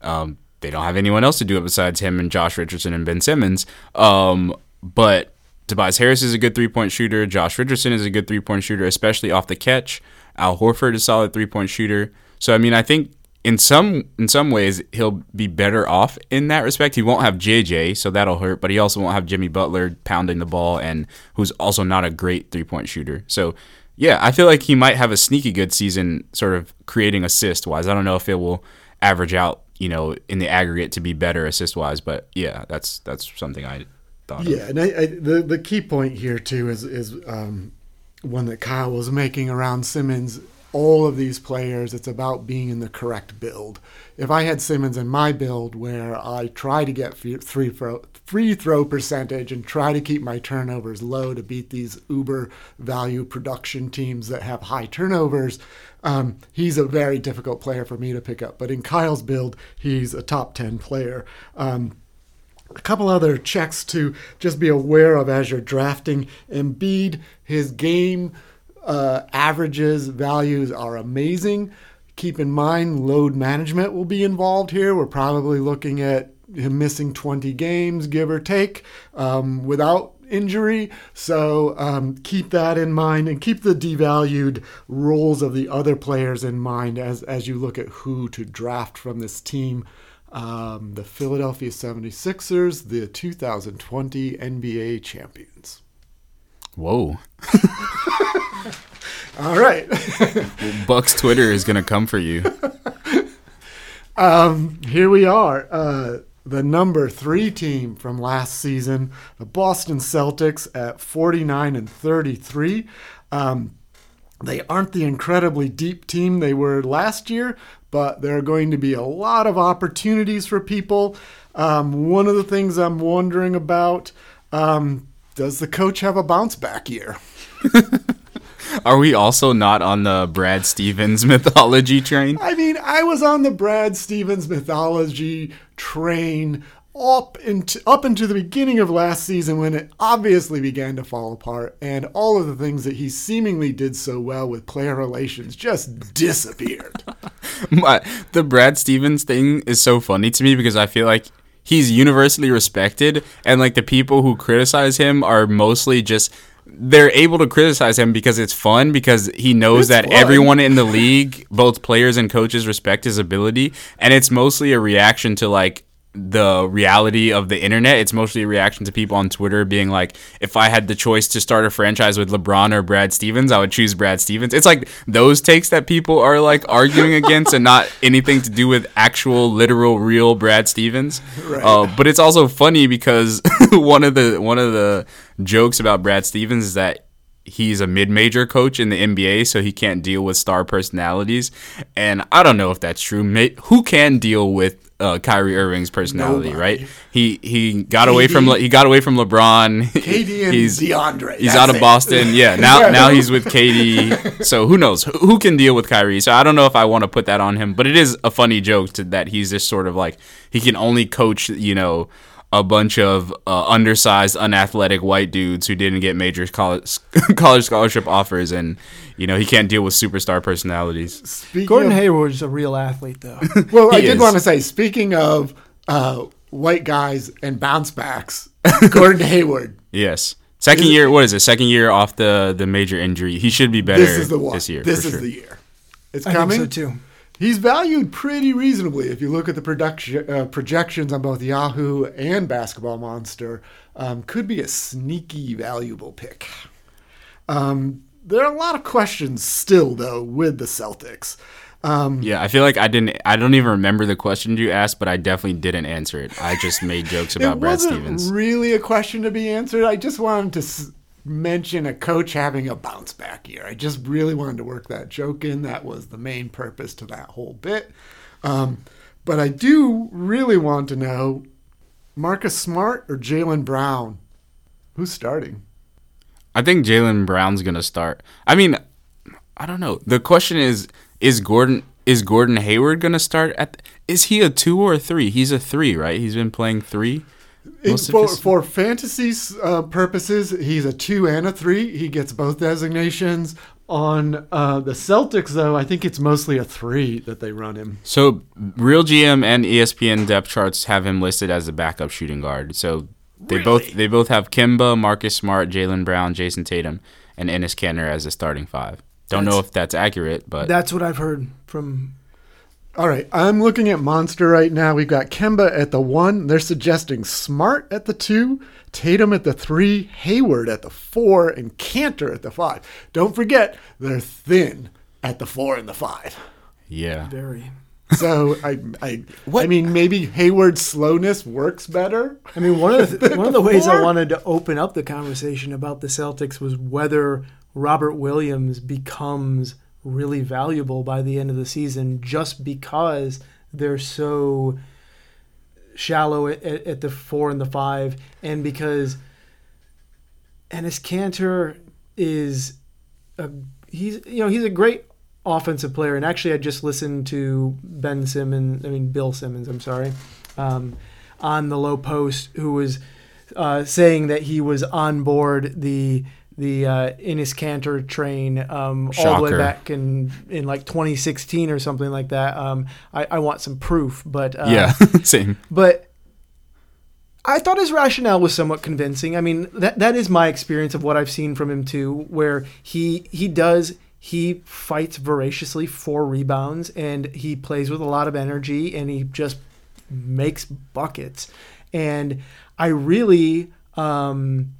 um, they don't have anyone else to do it besides him and Josh Richardson and Ben Simmons. Um, but Tobias Harris is a good three-point shooter. Josh Richardson is a good three-point shooter, especially off the catch. Al Horford is a solid three-point shooter. So, I mean, I think in some in some ways he'll be better off in that respect. He won't have J J, so that'll hurt, but he also won't have Jimmy Butler pounding the ball, and who's also not a great three-point shooter. So, yeah, I feel like he might have a sneaky good season sort of creating assist-wise. I don't know if it will average out, you know, in the aggregate to be better assist-wise, but, yeah, that's that's something I thought yeah, of. Yeah, and I, I, the, the key point here, too, is, is um, one that Kyle was making around Simmons. All of these players, it's about being in the correct build. If I had Simmons in my build where I try to get free throw, free throw percentage and try to keep my turnovers low to beat these uber value production teams that have high turnovers, um, he's a very difficult player for me to pick up. But in Kyle's build, he's a top ten player. Um, A couple other checks to just be aware of as you're drafting. Embiid, his game uh, averages, values are amazing. Keep in mind, load management will be involved here. We're probably looking at him missing twenty games, give or take, um, without injury. So um, keep that in mind, and keep the devalued roles of the other players in mind as, as you look at who to draft from this team. Um, the Philadelphia seventy-sixers, the two thousand twenty N B A champions. Whoa. All right. Well, Buck's Twitter is going to come for you. um, here we are. Uh, the number three team from last season, the Boston Celtics at forty-nine and thirty-three. Um, they aren't the incredibly deep team they were last year, but there are going to be a lot of opportunities for people. Um, one of the things I'm wondering about, um, does the coach have a bounce back year? Are we also not on the Brad Stevens mythology train? I mean, I was on the Brad Stevens mythology train up into, up into the beginning of last season when it obviously began to fall apart, and all of the things that he seemingly did so well with player relations just disappeared. My, the Brad Stevens thing is so funny to me because I feel like he's universally respected, and like the people who criticize him are mostly just, they're able to criticize him because it's fun, because he knows it's that fun. Everyone in the league, both players and coaches, respect his ability, and it's mostly a reaction to like the reality of the internet. It's mostly a reaction to people on Twitter being like, if I had the choice to start a franchise with LeBron or Brad Stevens, I would choose Brad Stevens. It's like those takes that people are like arguing against and not anything to do with actual, literal, real Brad Stevens. Right. Uh, but it's also funny because one of the one of the jokes about Brad Stevens is that he's a mid-major coach in the N B A, so he can't deal with star personalities. And I don't know if that's true. Who can deal with uh, Kyrie Irving's personality, Nobody. right? He he got K D. away from Le- he got away from LeBron. K D and he's, DeAndre. He's That's out of it. Boston. Yeah, now now he's with K D. So who knows who, who can deal with Kyrie? So I don't know if I want to put that on him, but it is a funny joke to, that he's just sort of like he can only coach, you know, a bunch of uh, undersized, unathletic white dudes who didn't get major college college scholarship offers, and you know he can't deal with superstar personalities. Speaking Gordon Hayward is a real athlete, though. well, I is. did want to say, speaking of uh, white guys and bounce backs, Gordon Hayward. Yes, second is, year. What is it? Second year off the the major injury. He should be better. This is the one. This year. This is sure. the year. It's I coming. Think so too. He's valued pretty reasonably if you look at the production uh, projections on both Yahoo and Basketball Monster. Um, could be a sneaky valuable pick. Um, there are a lot of questions still though with the Celtics. Um, yeah, I feel like I didn't. I don't even remember the question you asked, but I definitely didn't answer it. I just made jokes about Brad Stevens. It wasn't really a question to be answered. I just wanted to s- mention a coach having a bounce back year. I just really wanted to work that joke in. That was the main purpose to that whole bit. Um, but I do really want to know, Marcus Smart or Jaylen Brown? Who's starting? I think Jaylen Brown's going to start. I mean, I don't know. The question is, is Gordon is Gordon Hayward going to start? At? The, is he a two or a three? He's a three, right? He's been playing three. It, for, for fantasy uh, purposes, he's a two and a three. He gets both designations. On uh, the Celtics, though, I think it's mostly a three that they run him. So, Real G M and E S P N depth charts have him listed as a backup shooting guard. So, they really? both they both have Kemba, Marcus Smart, Jaylen Brown, Jason Tatum, and Enes Kanter as a starting five. Don't that's, know if that's accurate, but that's what I've heard from. All right, I'm looking at Monster right now. We've got Kemba at the one. They're suggesting Smart at the two, Tatum at the three, Hayward at the four, and Kanter at the five. Don't forget, they're thin at the four and the five. Yeah. Very. So, I I, I mean, maybe Hayward's slowness works better. I mean, one of the, th- one of the ways I wanted to open up the conversation about the Celtics was whether Robert Williams becomes really valuable by the end of the season just because they're so shallow at, at, at the four and the five, and because Enes Kanter is a he's you know he's a great offensive player. And actually I just listened to Ben Simmons I mean Bill Simmons I'm sorry um, on the Low Post, who was uh, saying that he was on board the the uh, Enes Kanter train um, all the way back in, in like twenty sixteen or something like that. Um, I, I want some proof, but uh, yeah, same. But I thought his rationale was somewhat convincing. I mean, that that is my experience of what I've seen from him too, where he he does he fights voraciously for rebounds, and he plays with a lot of energy, and he just makes buckets. And I really. Um,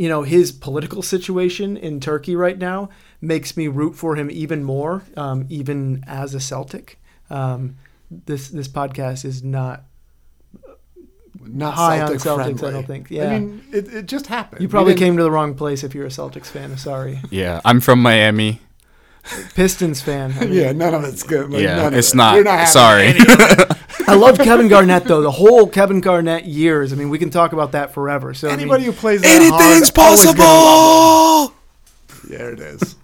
You know, his political situation in Turkey right now makes me root for him even more, um, even as a Celtic. Um, this this podcast is not, not high Celtic on Celtics, friendly. I don't think. Yeah. I mean, it, it just happened. You probably came to the wrong place if you're a Celtics fan. I'm sorry. Yeah, I'm from Miami. Pistons fan. I mean, yeah, none of it's good. Like, yeah, none it's of not. It. not sorry. I love Kevin Garnett, though. The whole Kevin Garnett years. I mean, we can talk about that forever. So anybody I mean, who plays that anything's hard, possible. There it is.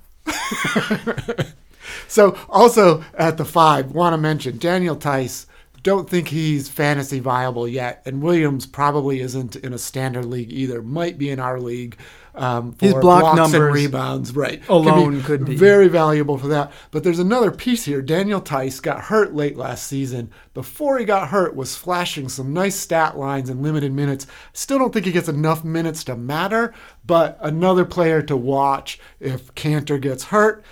So also at the five, want to mention Daniel Tice. Don't think he's fantasy viable yet, and Williams probably isn't in a standard league either. Might be in our league. Um, for His block blocks numbers and rebounds, right, alone be could be very valuable for that. But there's another piece here. Daniel Tice got hurt late last season. Before he got hurt, was flashing some nice stat lines and limited minutes. Still don't think he gets enough minutes to matter, but another player to watch if Kanter gets hurt.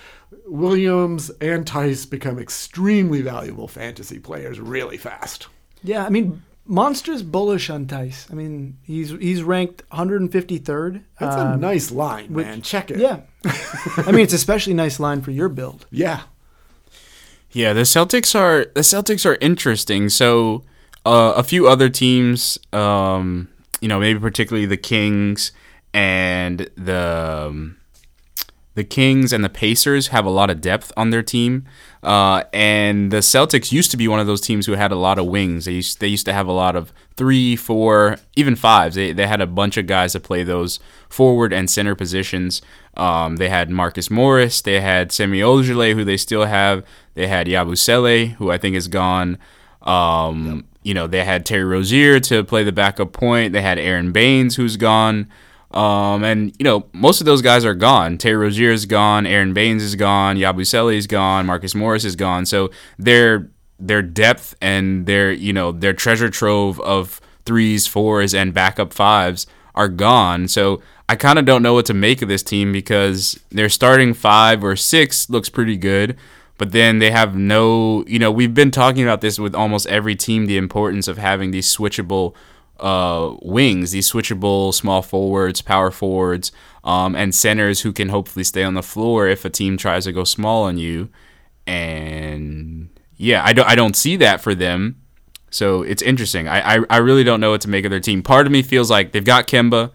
Williams and Tice become extremely valuable fantasy players really fast. Yeah, I mean, Monster's bullish on Tice. I mean, he's he's ranked one hundred fifty-third. That's um, a nice line, which, man. Check it. Yeah. I mean, it's especially nice line for your build. Yeah. Yeah, the Celtics are the Celtics are interesting. So, uh, a few other teams, um, you know, maybe particularly the Kings and the um, the Kings and the Pacers have a lot of depth on their team, uh, and the Celtics used to be one of those teams who had a lot of wings. They used, they used to have a lot of three, four, even fives. They they had a bunch of guys that play those forward and center positions. Um, they had Marcus Morris. They had Semi Ojeleye, who they still have. They had Yabusele, who I think is gone. Um, yep. You know, they had Terry Rozier to play the backup point. They had Aaron Baines, who's gone. Um, and, you know, most of those guys are gone. Terry Rozier is gone. Aaron Baines is gone. Yabusele is gone. Marcus Morris is gone. So their their depth and their, you know, their treasure trove of threes, fours, and backup fives are gone. So I kind of don't know what to make of this team because their starting five or six looks pretty good. But then they have no, you know, we've been talking about this with almost every team, the importance of having these switchable uh, wings, these switchable small forwards, power forwards, um, and centers who can hopefully stay on the floor if a team tries to go small on you. And yeah, I don't, I don't see that for them. So it's interesting. I, I, I really don't know what to make of their team. Part of me feels like they've got Kemba,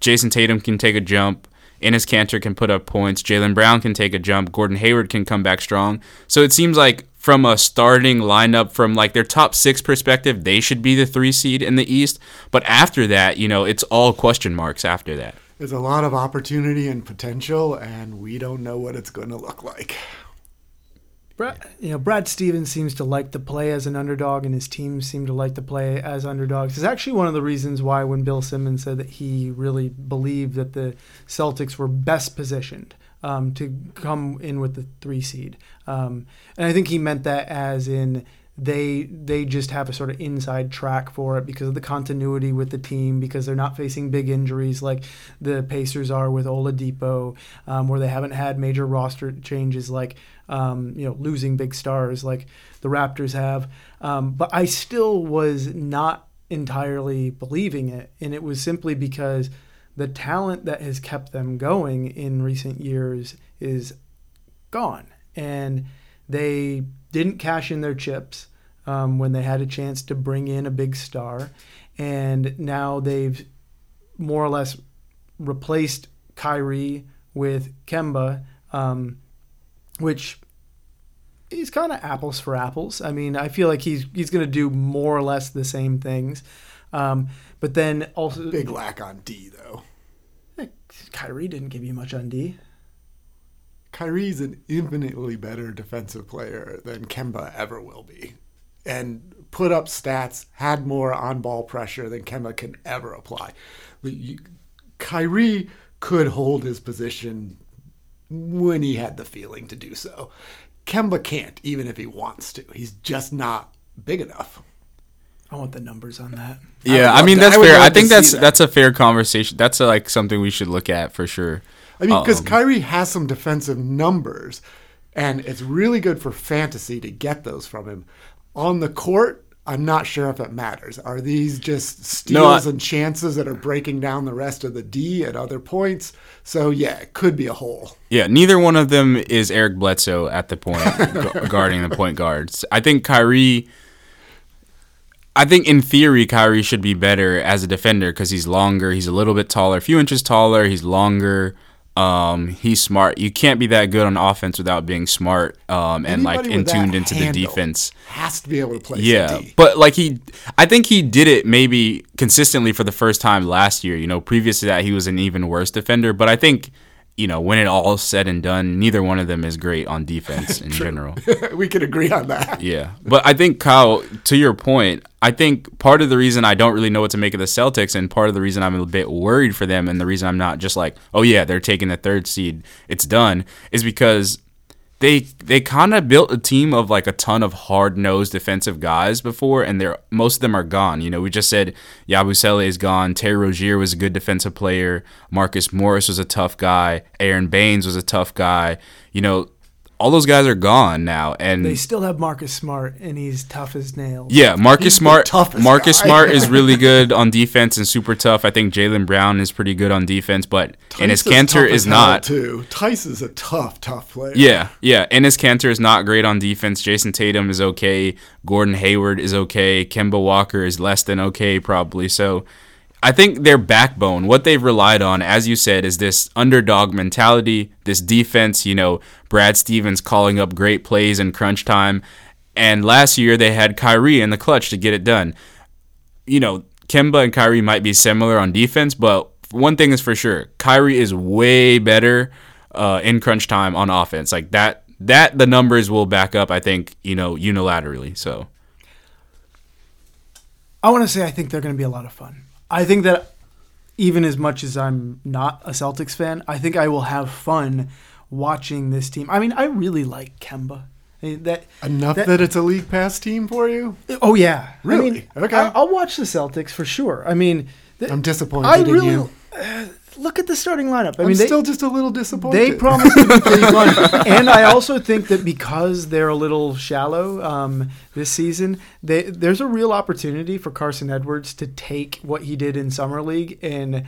Jason Tatum can take a jump, Enes Kanter can put up points, Jaylen Brown can take a jump, Gordon Hayward can come back strong. So it seems like from a starting lineup, from like their top six perspective, they should be the three seed in the East. But after that, you know, it's all question marks after that. There's a lot of opportunity and potential, and we don't know what it's going to look like. Brad, you know, Brad Stevens seems to like to play as an underdog, and his team seem to like to play as underdogs. It's actually one of the reasons why when Bill Simmons said that he really believed that the Celtics were best positioned um, to come in with the three seed. Um, and I think he meant that as in they they just have a sort of inside track for it because of the continuity with the team, because they're not facing big injuries like the Pacers are with Oladipo, um, where they haven't had major roster changes like Um, you know, losing big stars like the Raptors have. Um, but I still was not entirely believing it. And it was simply because the talent that has kept them going in recent years is gone. And they didn't cash in their chips um, when they had a chance to bring in a big star. And now they've more or less replaced Kyrie with Kemba, um, which he's kind of apples for apples. I mean, I feel like he's he's going to do more or less the same things. Um, but then also... Big lack on D, though. Kyrie didn't give you much on D. Kyrie's an infinitely better defensive player than Kemba ever will be. And put up stats, had more on-ball pressure than Kemba can ever apply. Kyrie could hold his position when he had the feeling to do so. Kemba can't, even if he wants to. He's just not big enough. I want the numbers on that. Yeah, I, I mean, to, that's I fair. I think that's that. that's a fair conversation. That's a, like something we should look at for sure. I mean, because um, Kyrie has some defensive numbers, and it's really good for fantasy to get those from him. On the court, I'm not sure if it matters. Are these just steals no, I, and chances that are breaking down the rest of the D at other points? So, yeah, it could be a hole. Yeah, neither one of them is Eric Bledsoe at the point, gu- guarding the point guards. I think Kyrie... I think in theory, Kyrie should be better as a defender because he's longer, he's a little bit taller, a few inches taller, he's longer... Um, he's smart. You can't be that good on offense without being smart. Um, and Anybody like in tuned into the defense has to be able to play. Yeah, D. But like he, I think he did it maybe consistently for the first time last year. You know, previous to that he was an even worse defender. But I think, you know, when it all said and done, neither one of them is great on defense in general. We can agree on that. Yeah, but I think Kyle, to your point, I think part of the reason I don't really know what to make of the Celtics and part of the reason I'm a bit worried for them and the reason I'm not just like, oh, yeah, they're taking the third seed, it's done, is because they they kind of built a team of like a ton of hard-nosed defensive guys before, and they're most of them are gone. You know, we just said Yabusele is gone. Terry Rozier was a good defensive player. Marcus Morris was a tough guy. Aaron Baines was a tough guy. You know, all those guys are gone now, and they still have Marcus Smart, and he's tough as nails. Yeah, Marcus he's Smart. Marcus guy. Smart is really good on defense and super tough. I think Jaylen Brown is pretty good on defense, but Enes Kanter is not. Too. Tice is a tough, tough player. Yeah, yeah. Enes Kanter is not great on defense. Jason Tatum is okay. Gordon Hayward is okay. Kemba Walker is less than okay, probably. So I think their backbone, what they've relied on, as you said, is this underdog mentality, this defense, you know, Brad Stevens calling up great plays in crunch time. And last year they had Kyrie in the clutch to get it done. You know, Kemba and Kyrie might be similar on defense, but one thing is for sure, Kyrie is way better uh, in crunch time on offense. Like that, that the numbers will back up, I think, you know, unilaterally. So I want to say I think they're going to be a lot of fun. I think that even as much as I'm not a Celtics fan, I think I will have fun watching this team. I mean, I really like Kemba. I mean, that, Enough that, that it's a league pass team for you? Oh, yeah. Really? I mean, okay. I, I'll watch the Celtics for sure. I mean, th- I'm disappointed I really, in you. Uh, look at the starting lineup. I I'm mean, they, still just a little disappointed. They promised to be pretty fun. And I also think that because they're a little shallow um, this season, they, there's a real opportunity for Carson Edwards to take what he did in Summer League and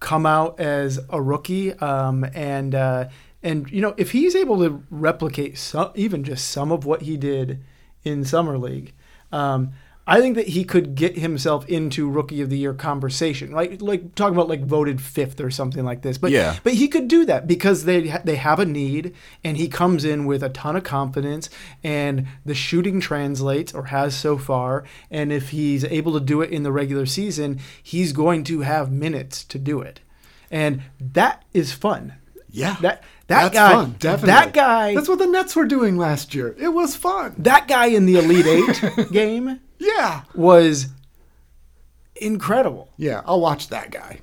come out as a rookie. Um, and, uh, and you know, if he's able to replicate some, even just some of what he did in Summer League, um, I think that he could get himself into Rookie of the Year conversation, like like talking about like voted fifth or something like this. But yeah. but he could do that because they they have a need, and he comes in with a ton of confidence, and the shooting translates or has so far. And if he's able to do it in the regular season, he's going to have minutes to do it, and that is fun. Yeah, that that that's guy, fun, definitely. That guy. That's what the Nets were doing last year. It was fun. That guy in the Elite Eight game. Yeah. Was incredible. Yeah, I'll watch that guy.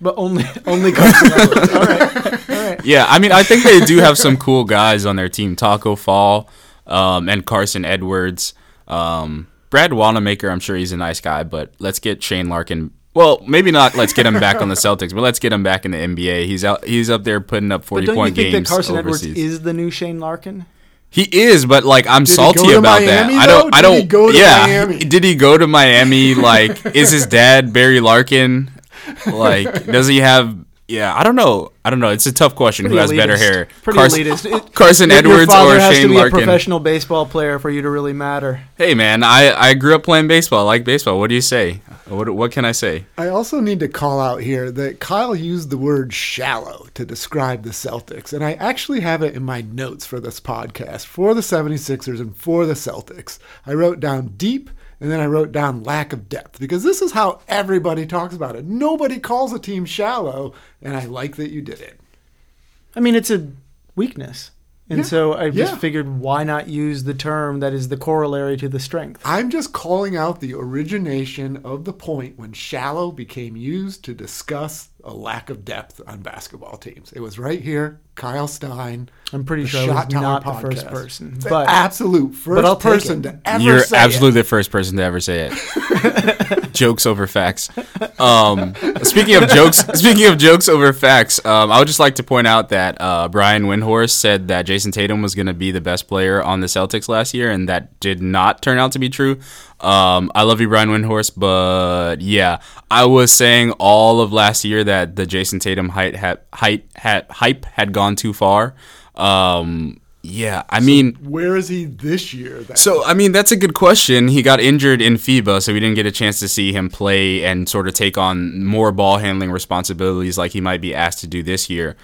But only only Carson Edwards. All right. All right. Yeah, I mean, I think they do have some cool guys on their team. Taco Fall um, and Carson Edwards. Um, Brad Wanamaker, I'm sure he's a nice guy, but let's get Shane Larkin. Well, maybe not let's get him back on the Celtics, but let's get him back in the N B A. He's out. He's up there putting up forty-point games overseas. But don't you think that Carson Edwards is the new Shane Larkin? He is, but like I'm Did salty about Miami, that. Though? I don't. Did I don't. He go to yeah. Miami? Did he go to Miami? Like, is his dad Barry Larkin? Like, does he have? Yeah, I don't know. I don't know. It's a tough question. Pretty Who elitist. has better hair? Pretty Carson, elitist. Carson it, Edwards your or has Shane to be Larkin? A professional baseball player for you to really matter. Hey man, I, I grew up playing baseball. I like baseball. What do you say? What what can I say? I also need to call out here that Kyle used the word shallow to describe the Celtics, and I actually have it in my notes for this podcast, for the seventy-sixers and for the Celtics. I wrote down deep, and then I wrote down lack of depth, because this is how everybody talks about it. Nobody calls a team shallow, and I like that you did it. I mean, it's a weakness. And yeah. so I just yeah. figured, why not use the term that is the corollary to the strength? I'm just calling out the origination of the point when shallow became used to discuss a lack of depth on basketball teams. It was right here, Kyle Stein. I'm pretty sure I was not podcast. the first person. But, absolute first but person to ever You're say it. You're absolutely the first person to ever say it. Jokes over facts. Um, speaking of jokes, speaking of jokes over facts, um, I would just like to point out that uh, Brian Windhorst said that Jason Tatum was going to be the best player on the Celtics last year, and that did not turn out to be true. Um, I love you, Brian Windhorst, but yeah, I was saying all of last year that the Jason Tatum height had, height had, hype had gone too far. Um, yeah, I so mean, where is he this year? Then? So, I mean, that's a good question. He got injured in FIBA, so we didn't get a chance to see him play and sort of take on more ball handling responsibilities like he might be asked to do this year.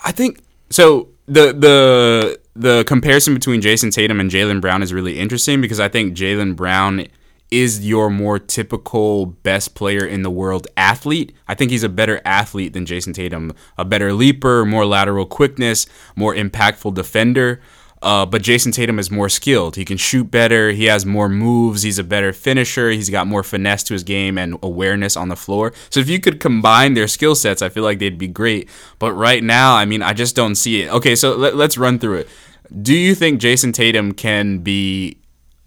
I think so. The the the comparison between Jason Tatum and Jaylen Brown is really interesting, because I think Jaylen Brown is your more typical best player in the world athlete. I think he's a better athlete than Jason Tatum, a better leaper, more lateral quickness, more impactful defender. Uh, but Jason Tatum is more skilled. He can shoot better. He has more moves. He's a better finisher. He's got more finesse to his game and awareness on the floor. So if you could combine their skill sets, I feel like they'd be great. But right now, I mean, I just don't see it. Okay, so let, let's run through it. Do you think Jason Tatum can be,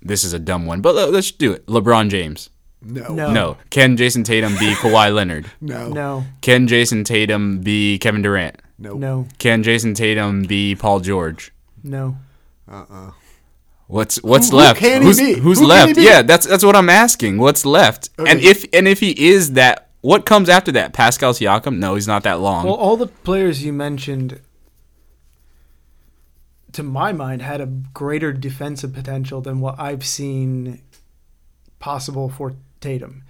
this is a dumb one, but let's do it, LeBron James? No. no. No. Can Jason Tatum be Kawhi Leonard? No. No. Can Jason Tatum be Kevin Durant? No. No. Can Jason Tatum be Paul George? No. Uh-uh. What's what's who, left? Who can he who's be? who's who left? Yeah, that's that's what I'm asking. What's left? Okay. And if and if he is that, what comes after that? Pascal Siakam? No, he's not that long. Well, all the players you mentioned, to my mind, had a greater defensive potential than what I've seen possible for Tatum.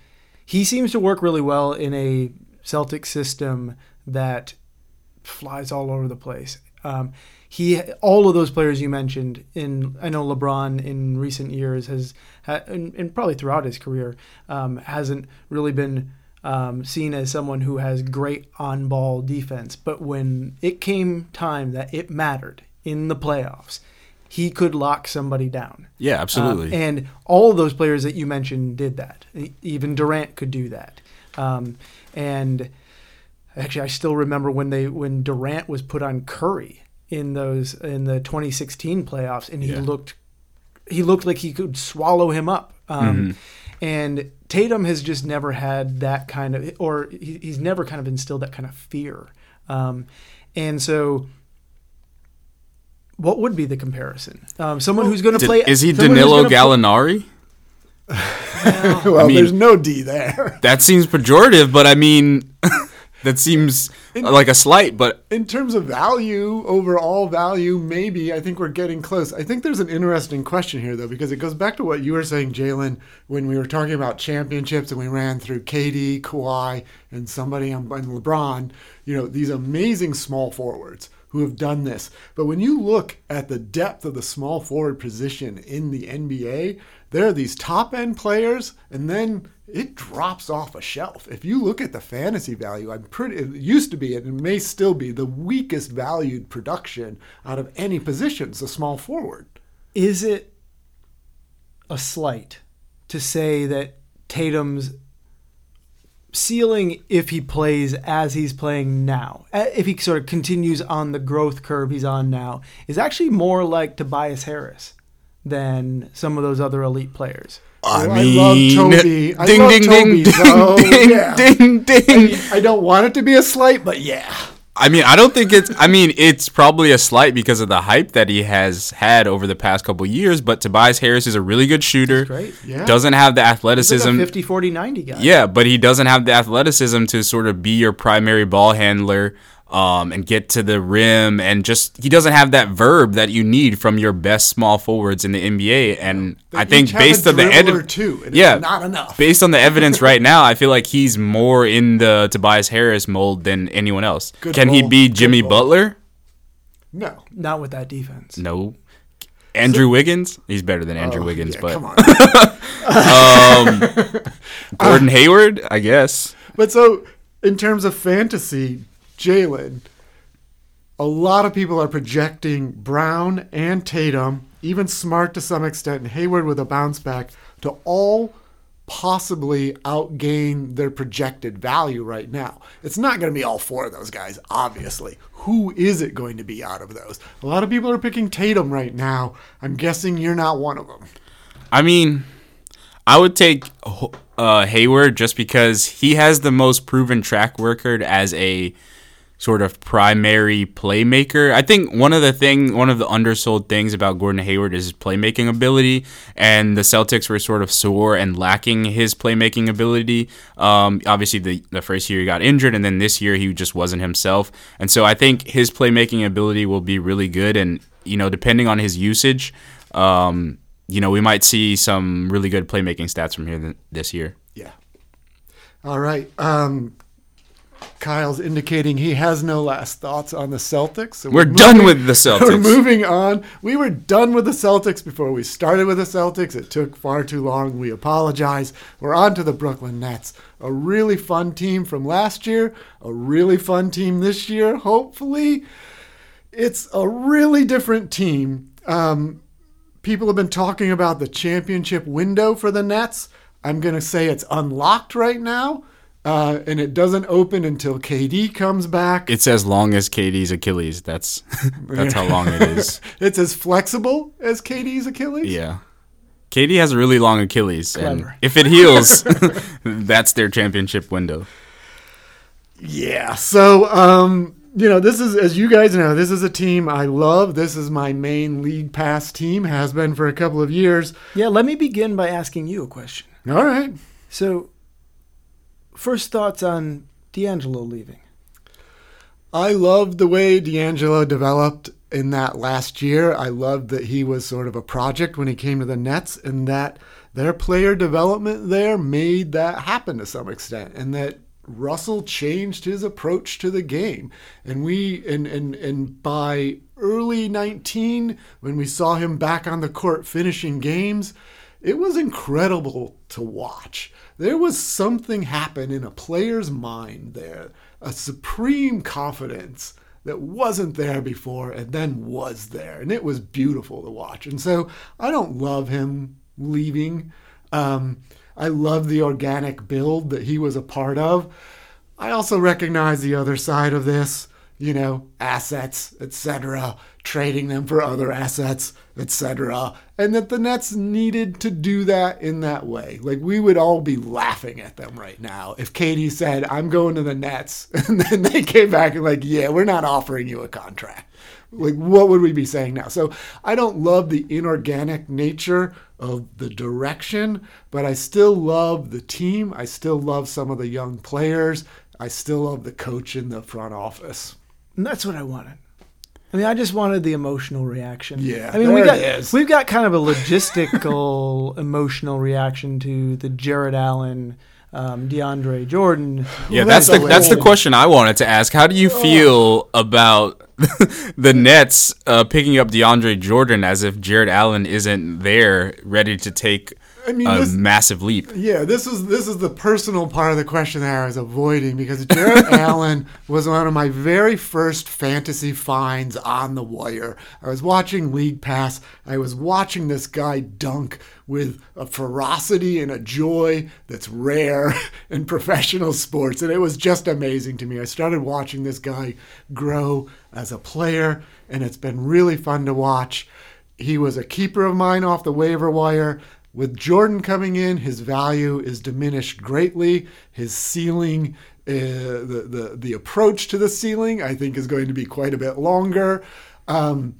he seems to work really well in a Celtic system that flies all over the place. Um, he, all of those players you mentioned in, I know LeBron in recent years has, ha, and, and probably throughout his career, um, hasn't really been um, seen as someone who has great on-ball defense. But when it came time that it mattered in the playoffs, he could lock somebody down. Yeah, absolutely. Um, and all of those players that you mentioned did that. Even Durant could do that. Um, and actually, I still remember when they when Durant was put on Curry in those in the twenty sixteen playoffs, and he yeah. looked he looked like he could swallow him up. Um, mm-hmm. And Tatum has just never had that kind of, or he, he's never kind of instilled that kind of fear. Um, and so, what would be the comparison? Um, someone who's going to play. Is he Danilo Gallinari? Play, well, well I mean, there's no D there. That seems pejorative, but I mean, that seems in, like a slight. But in terms of value, overall value, maybe, I think we're getting close. I think there's an interesting question here, though, because it goes back to what you were saying, Jaylen, when we were talking about championships and we ran through K D, Kawhi, and somebody on and LeBron. You know, these amazing small forwards who have done this. But when you look at the depth of the small forward position in the N B A, there are these top-end players, and then it drops off a shelf. If you look at the fantasy value, I'm pretty. It used to be, and it may still be, the weakest valued production out of any position, the small forward. Is it a slight to say that Tatum's ceiling, if he plays as he's playing now, if he sort of continues on the growth curve he's on now, is actually more like Tobias Harris than some of those other elite players? I, oh, mean, I love Toby. Ding, I love ding, Toby, ding, though. ding, yeah. ding, ding. I, I don't want it to be a slight, but yeah. I mean, I don't think it's, I mean, it's probably a slight because of the hype that he has had over the past couple of years, but Tobias Harris is a really good shooter. He's great. Yeah. Doesn't have the athleticism. He's like a fifty, forty, ninety guy. Yeah, but he doesn't have the athleticism to sort of be your primary ball handler um, and get to the rim, and just, he doesn't have that verb that you need from your best small forwards in the N B A. And they I think based on the ed- too, and yeah, it's not enough. Based on the evidence right now, I feel like he's more in the Tobias Harris mold than anyone else. Good Can bowl. he be Jimmy Butler? No, not with that defense. No. Andrew so, Wiggins? He's better than Andrew oh, Wiggins, yeah, but come on. um, Gordon Hayward, I guess. But so in terms of fantasy, Jaylen, a lot of people are projecting Brown and Tatum, even Smart to some extent, and Hayward with a bounce back, to all possibly outgain their projected value right now. It's not going to be all four of those guys, obviously. Who is it going to be out of those? A lot of people are picking Tatum right now. I'm guessing you're not one of them. I mean, I would take uh, Hayward just because he has the most proven track record as a sort of primary playmaker. I think one of the thing, one of the undersold things about Gordon Hayward is his playmaking ability, and the Celtics were sort of sore and lacking his playmaking ability. Um, obviously, the, the first year he got injured, and then this year he just wasn't himself. And so I think his playmaking ability will be really good, and you know, depending on his usage, um, you know, we might see some really good playmaking stats from here th- this year. Yeah. All right. Um, Kyle's indicating he has no last thoughts on the Celtics. So we're, we're moving, done with the Celtics. We're moving on. We were done with the Celtics before we started with the Celtics. It took far too long. We apologize. We're on to the Brooklyn Nets. A really fun team from last year. A really fun team this year, hopefully. It's a really different team. Um, people have been talking about the championship window for the Nets. I'm going to say it's unlocked right now. Uh, and it doesn't open until K D comes back. It's as long as K D's Achilles. That's that's how long it is. It's as flexible as K D's Achilles? Yeah. K D has a really long Achilles. Clever. And if it heals, that's their championship window. Yeah. So, um, you know, this is, as you guys know, this is a team I love. This is my main league pass team, has been for a couple of years. Yeah, let me begin by asking you a question. All right. So, first thoughts on D'Angelo leaving. I loved the way D'Angelo developed in that last year. I loved that he was sort of a project when he came to the Nets, and that their player development there made that happen to some extent, and that Russell changed his approach to the game. And we and and, and by early nineteen, when we saw him back on the court finishing games, it was incredible to watch. There was something happen in a player's mind there, a supreme confidence that wasn't there before and then was there. And it was beautiful to watch. And so I don't love him leaving. Um, I love the organic build that he was a part of. I also recognize the other side of this, you know, assets, et cetera, trading them for other assets, et cetera, and that the Nets needed to do that in that way. Like, we would all be laughing at them right now if K D said, I'm going to the Nets, and then they came back and like, yeah, we're not offering you a contract. Like, what would we be saying now? So I don't love the inorganic nature of the direction, but I still love the team. I still love some of the young players. I still love the coach in the front office. And that's what I wanted. I mean, I just wanted the emotional reaction. Yeah, I mean, we got, it is. We've got kind of a logistical emotional reaction to the Jarrett Allen, um, DeAndre Jordan. Yeah, well, that's, that's the that's the question I wanted to ask. How do you feel oh. about the Nets uh, picking up DeAndre Jordan as if Jarrett Allen isn't there ready to take I mean, a this, massive leap? Yeah, this is this is the personal part of the question that I was avoiding, because Jarrett Allen was one of my very first fantasy finds on the wire. I was watching League Pass. I was watching this guy dunk with a ferocity and a joy that's rare in professional sports, and it was just amazing to me. I started watching this guy grow as a player, and it's been really fun to watch. He was a keeper of mine off the waiver wire. With Jordan coming in, his value is diminished greatly. His ceiling, uh, the, the the approach to the ceiling, I think, is going to be quite a bit longer. Um,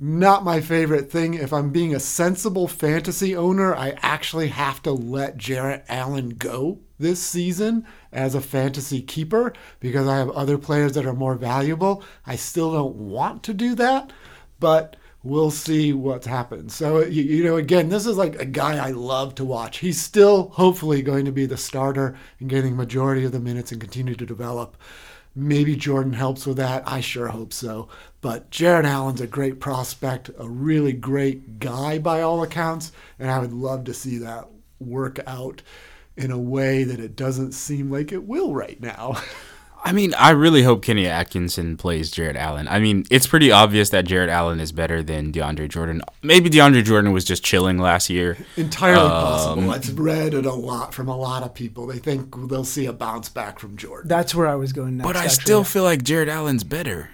not my favorite thing. If I'm being a sensible fantasy owner, I actually have to let Jarrett Allen go this season as a fantasy keeper because I have other players that are more valuable. I still don't want to do that, but we'll see what's happened. So, you, you know, again, this is like a guy I love to watch. He's still hopefully going to be the starter and getting majority of the minutes and continue to develop. Maybe Jordan helps with that. I sure hope so. But Jarrett Allen's a great prospect, a really great guy by all accounts, and I would love to see that work out in a way that it doesn't seem like it will right now. I mean, I really hope Kenny Atkinson plays Jarrett Allen. I mean, it's pretty obvious that Jarrett Allen is better than DeAndre Jordan. Maybe DeAndre Jordan was just chilling last year. Entirely um, possible. I've read it a lot from a lot of people. They think they'll see a bounce back from Jordan. That's where I was going next. But I actually. still feel like Jarrett Allen's better.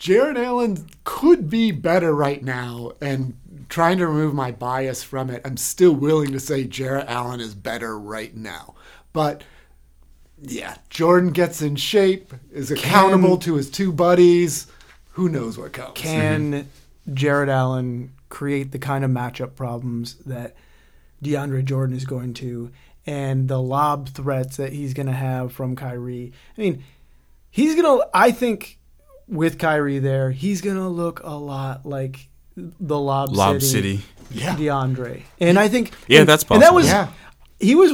Jarrett Allen could be better right now, and trying to remove my bias from it, I'm still willing to say Jarrett Allen is better right now. But yeah, Jordan gets in shape, is accountable can, to his two buddies. Who knows what comes? Can mm-hmm. Jarrett Allen create the kind of matchup problems that DeAndre Jordan is going to, and the lob threats that he's going to have from Kyrie? I mean, he's going to, I think with Kyrie there, he's going to look a lot like the Lob, lob City, City. Yeah. DeAndre. And I think, yeah, and, that's possible. And that was, yeah. he was.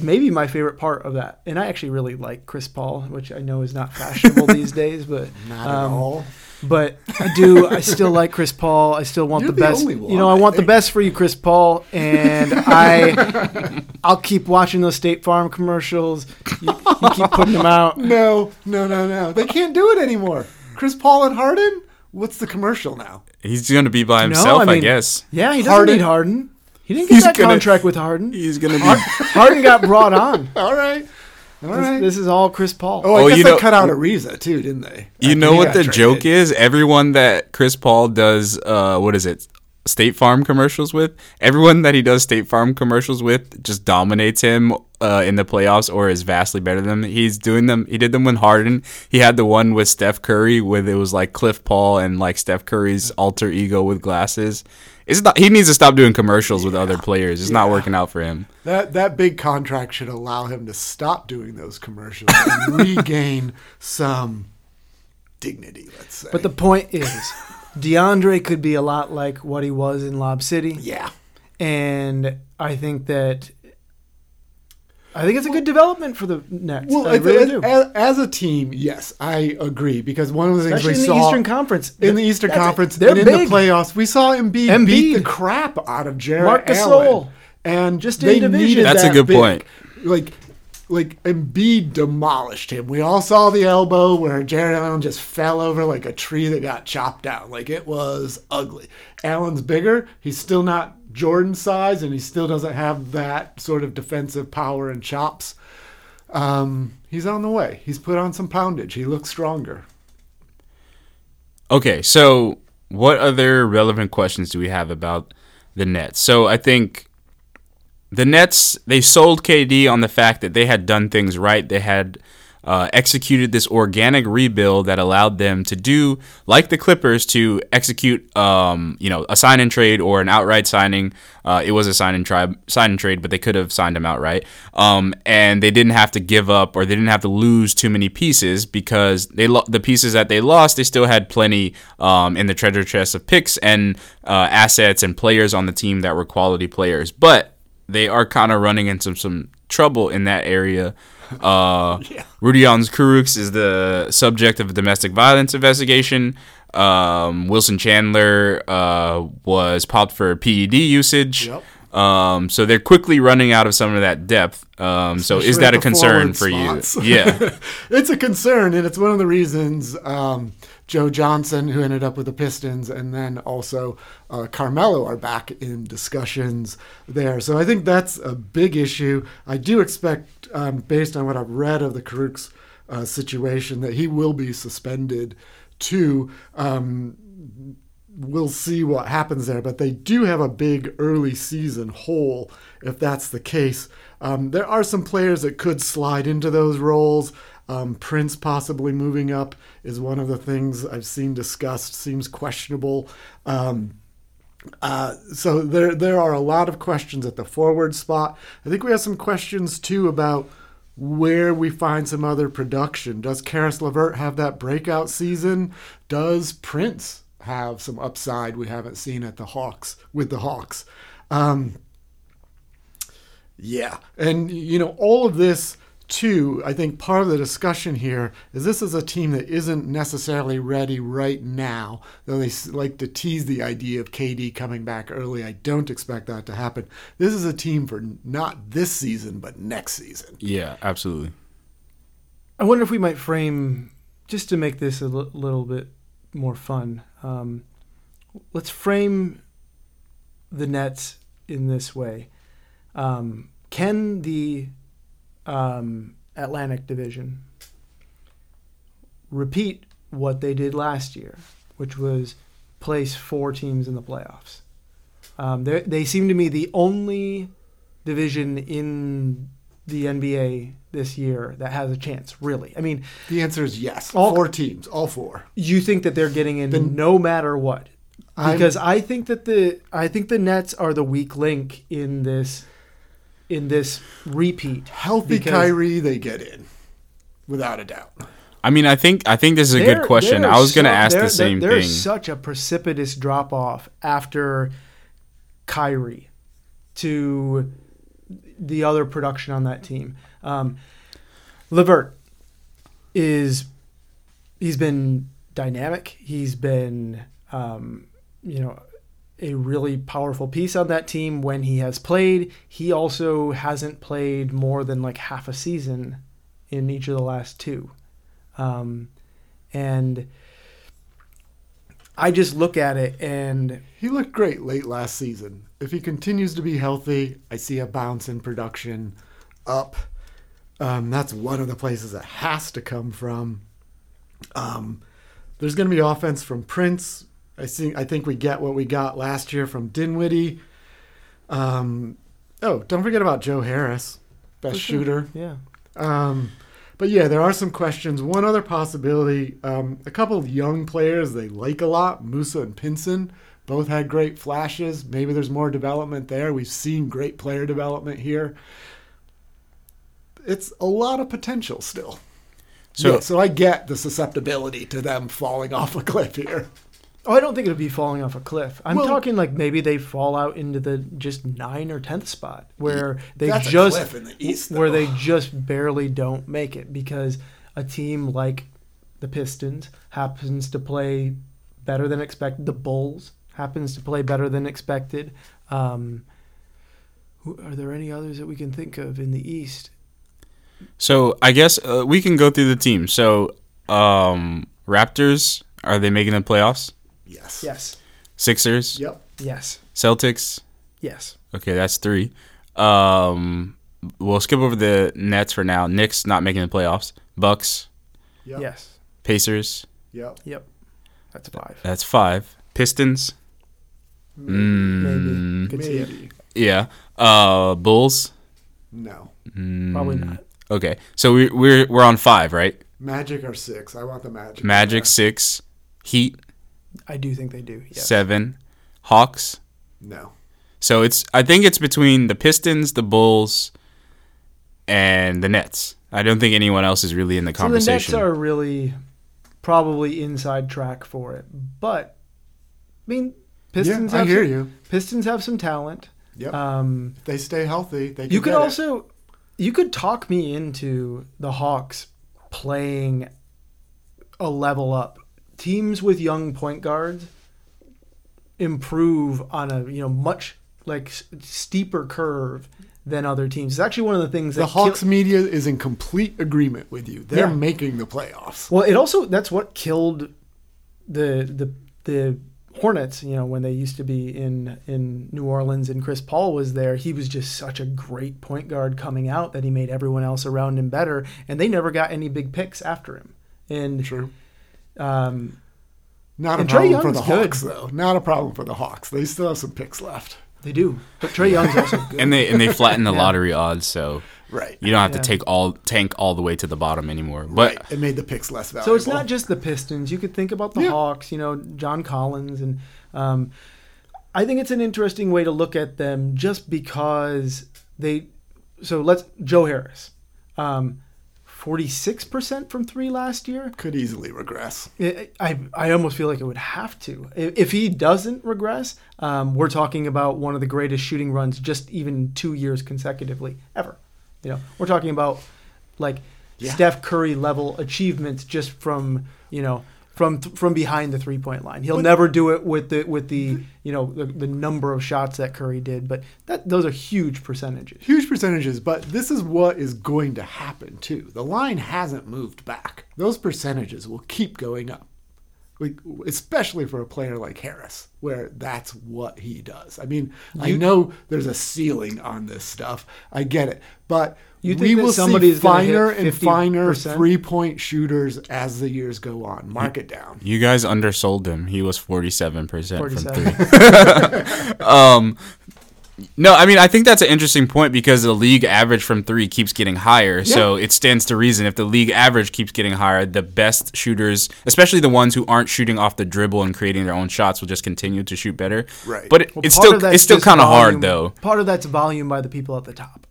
Maybe my favorite part of that, and I actually really like Chris Paul, which I know is not fashionable these days, but not um, at all. But I do. I still like Chris Paul. I still want You're the best. The one, you know, I, I want think. the best for you, Chris Paul. And I, I'll keep watching those State Farm commercials. You, you keep putting them out. No, no, no, no. They can't do it anymore. Chris Paul and Harden. What's the commercial now? He's going to be by himself, no, I, mean, I guess. Yeah, he doesn't Harden. need Harden. He didn't get he's that gonna, contract with Harden. He's gonna be Harden got brought on. all right, all this, right. This is all Chris Paul. Oh, I oh, guess you they know, cut out Ariza too, didn't they? You know what the traded. joke is? Everyone that Chris Paul does, uh, what is it? State Farm commercials with. Everyone that he does State Farm commercials with just dominates him uh, in the playoffs, or is vastly better than him. He's doing them. He did them with Harden. He had the one with Steph Curry, with it was like Cliff Paul and like Steph Curry's alter ego with glasses. It's not, he needs to stop doing commercials yeah. with other players. It's yeah. not working out for him. That that big contract should allow him to stop doing those commercials and regain some dignity, let's say. But the point is, DeAndre could be a lot like what he was in Lob City. Yeah. And I think that I think it's a good development for the Nets. Well, I really as, do. As, as a team, yes, I agree. because one of the things Especially we in saw... in the Eastern Conference. In the Eastern That's Conference and big. in the playoffs, we saw Embiid, Embiid beat the crap out of Jarrett Allen. Marc Gasol. And just they needed That's that a good big, point. Like, like Embiid demolished him. We all saw the elbow where Jarrett Allen just fell over like a tree that got chopped down. Like, it was ugly. Allen's bigger. He's still not Jordan size, and he still doesn't have that sort of defensive power and chops. Um, he's on the way. He's put on some poundage. He looks stronger. Okay, so what other relevant questions do we have about the Nets? So I think the Nets, they sold K D on the fact that they had done things right. They had uh, executed this organic rebuild that allowed them to do, like the Clippers, to execute, um, you know, a sign and trade or an outright signing. Uh, it was a sign and tri- sign and trade, but they could have signed him outright. Um, and they didn't have to give up, or they didn't have to lose too many pieces, because they lo- the pieces that they lost, they still had plenty um, in the treasure chest of picks and uh, assets and players on the team that were quality players. But they are kind of running into some, some trouble in that area. Uh, yeah. Rodion Kurucs is the subject of a domestic violence investigation. Um, Wilson Chandler uh, was popped for P E D usage. Yep. Um, so they're quickly running out of some of that depth. Um, so is that a concern for you? Yeah. It's a concern, and it's one of the reasons um, Joe Johnson, who ended up with the Pistons, and then also uh, Carmelo are back in discussions there. So I think that's a big issue. I do expect, um, based on what I've read of the Kurucs uh, situation, that he will be suspended too. Um, We'll see what happens there, but they do have a big early season hole if that's the case. Um, there are some players that could slide into those roles. Um, Prince possibly moving up is one of the things I've seen discussed, seems questionable. Um, uh, so there, there are a lot of questions at the forward spot. I think we have some questions, too, about where we find some other production. Does Caris LeVert have that breakout season? Does Prince have some upside we haven't seen at the Hawks with the Hawks? Um, yeah. And, you know, all of this, too, I think part of the discussion here is this is a team that isn't necessarily ready right now, though they like to tease the idea of K D coming back early. I don't expect that to happen. This is a team for not this season, but next season. Yeah, absolutely. I wonder if we might frame, just to make this a l- little bit more fun, Um, let's frame the Nets in this way. Um, can the um, Atlantic Division repeat what they did last year, which was place four teams in the playoffs? Um, they seem to me the only division in the N B A this year that has a chance, really. I mean, the answer is yes. All four teams, all four. You think that they're getting in the, no matter what, because I'm, I think that the I think the Nets are the weak link in this in this repeat. Healthy Kyrie, they get in without a doubt. I mean, I think I think this is a good question. I was so, going to ask the same thing. There's such a precipitous drop off after Kyrie to the other production on that team. Um, LeVert is, he's been dynamic. He's been, um, you know, a really powerful piece on that team when he has played. He also hasn't played more than like half a season in each of the last two. Um, and I just look at it and he looked great late last season. If he continues to be healthy, I see a bounce in production up. Um, that's one of the places that has to come from. Um, there's going to be offense from Prince. I see, I think we get what we got last year from Dinwiddie. Um, oh, don't forget about Joe Harris, best shooter. Yeah. Um, but, yeah, there are some questions. One other possibility, um, a couple of young players they like a lot, Musa and Pinson, both had great flashes. Maybe there's more development there. We've seen great player development here. It's a lot of potential still. So, yeah, so I get the susceptibility to them falling off a cliff here. Oh, I don't think it'll be falling off a cliff. I'm well, talking like maybe they fall out into the just nine or tenth spot where they that's just a cliff in the East, though. Where they just barely don't make it because a team like the Pistons happens to play better than expected. The Bulls happens to play better than expected. Um, who, are there any others that we can think of in the East? So I guess uh, we can go through the team. So um, Raptors, are they making the playoffs? Yes. Yes. Sixers? Yep. Yes. Celtics? Yes. Okay, that's three. Um, we'll skip over the Nets for now. Knicks not making the playoffs. Bucks? Yep. Yes. Pacers? Yep. Yep. That's five. That's five. Pistons? Maybe. Mm, Maybe. Maybe. Yeah. Uh, Bulls? No. Mm, Probably not. Okay. So we we're we're on five, right? Magic are six. I want the Magic. Magic six. Heat. I do think they do. Yes. Seven. Hawks? No. So it's I think it's between the Pistons, the Bulls, and the Nets. I don't think anyone else is really in the conversation. So the Nets are really probably inside track for it. But I mean, Pistons yeah, have I hear some, you. Pistons have some talent. Yep. Um, if they stay healthy, they can You could get also it. You could talk me into the Hawks playing a level up. Teams with young point guards improve on a you know much like steeper curve than other teams. It's actually one of the things that the Hawks kill- media is in complete agreement with you. They're yeah. making the playoffs. Well, it also that's what killed the the the Hornets, you know, when they used to be in, in New Orleans and Chris Paul was there, he was just such a great point guard coming out that he made everyone else around him better, and they never got any big picks after him. And True. Um, Not a problem for the Hawks, good. though. Not a problem for the Hawks. They still have some picks left. They do. But Trae Young's also good. And they and they flatten the yeah. lottery odds, so right. you don't have yeah. to take all tank all the way to the bottom anymore. But right. it made the picks less valuable. So it's not just the Pistons. You could think about the yeah. Hawks, you know, John Collins. And um, I think it's an interesting way to look at them just because they – so let's – Joe Harris, um, forty-six percent from three last year. Could easily regress. I, I, I almost feel like it would have to. If he doesn't regress, um, we're talking about one of the greatest shooting runs just even two years consecutively ever. You know, we're talking about like yeah. Steph Curry level achievements just from, you know, from th- from behind the three-point line. He'll but, never do it with the with the, you know, the, the number of shots that Curry did, but that those are huge percentages. Huge percentages, but this is what is going to happen too. The line hasn't moved back. Those percentages will keep going up. Like especially for a player like Harris, where that's what he does. I mean, you, I know there's a ceiling on this stuff. I get it, but you think we will see finer and finer three-point shooters as the years go on. Mark it down. You guys undersold him. He was forty-seven percent from three. um, no, I mean I think that's an interesting point because the league average from three keeps getting higher. Yeah. So it stands to reason if the league average keeps getting higher, the best shooters, especially the ones who aren't shooting off the dribble and creating their own shots, will just continue to shoot better. Right. But it, well, it's still it's still kind of hard though. Part of that's volume by the people at the top.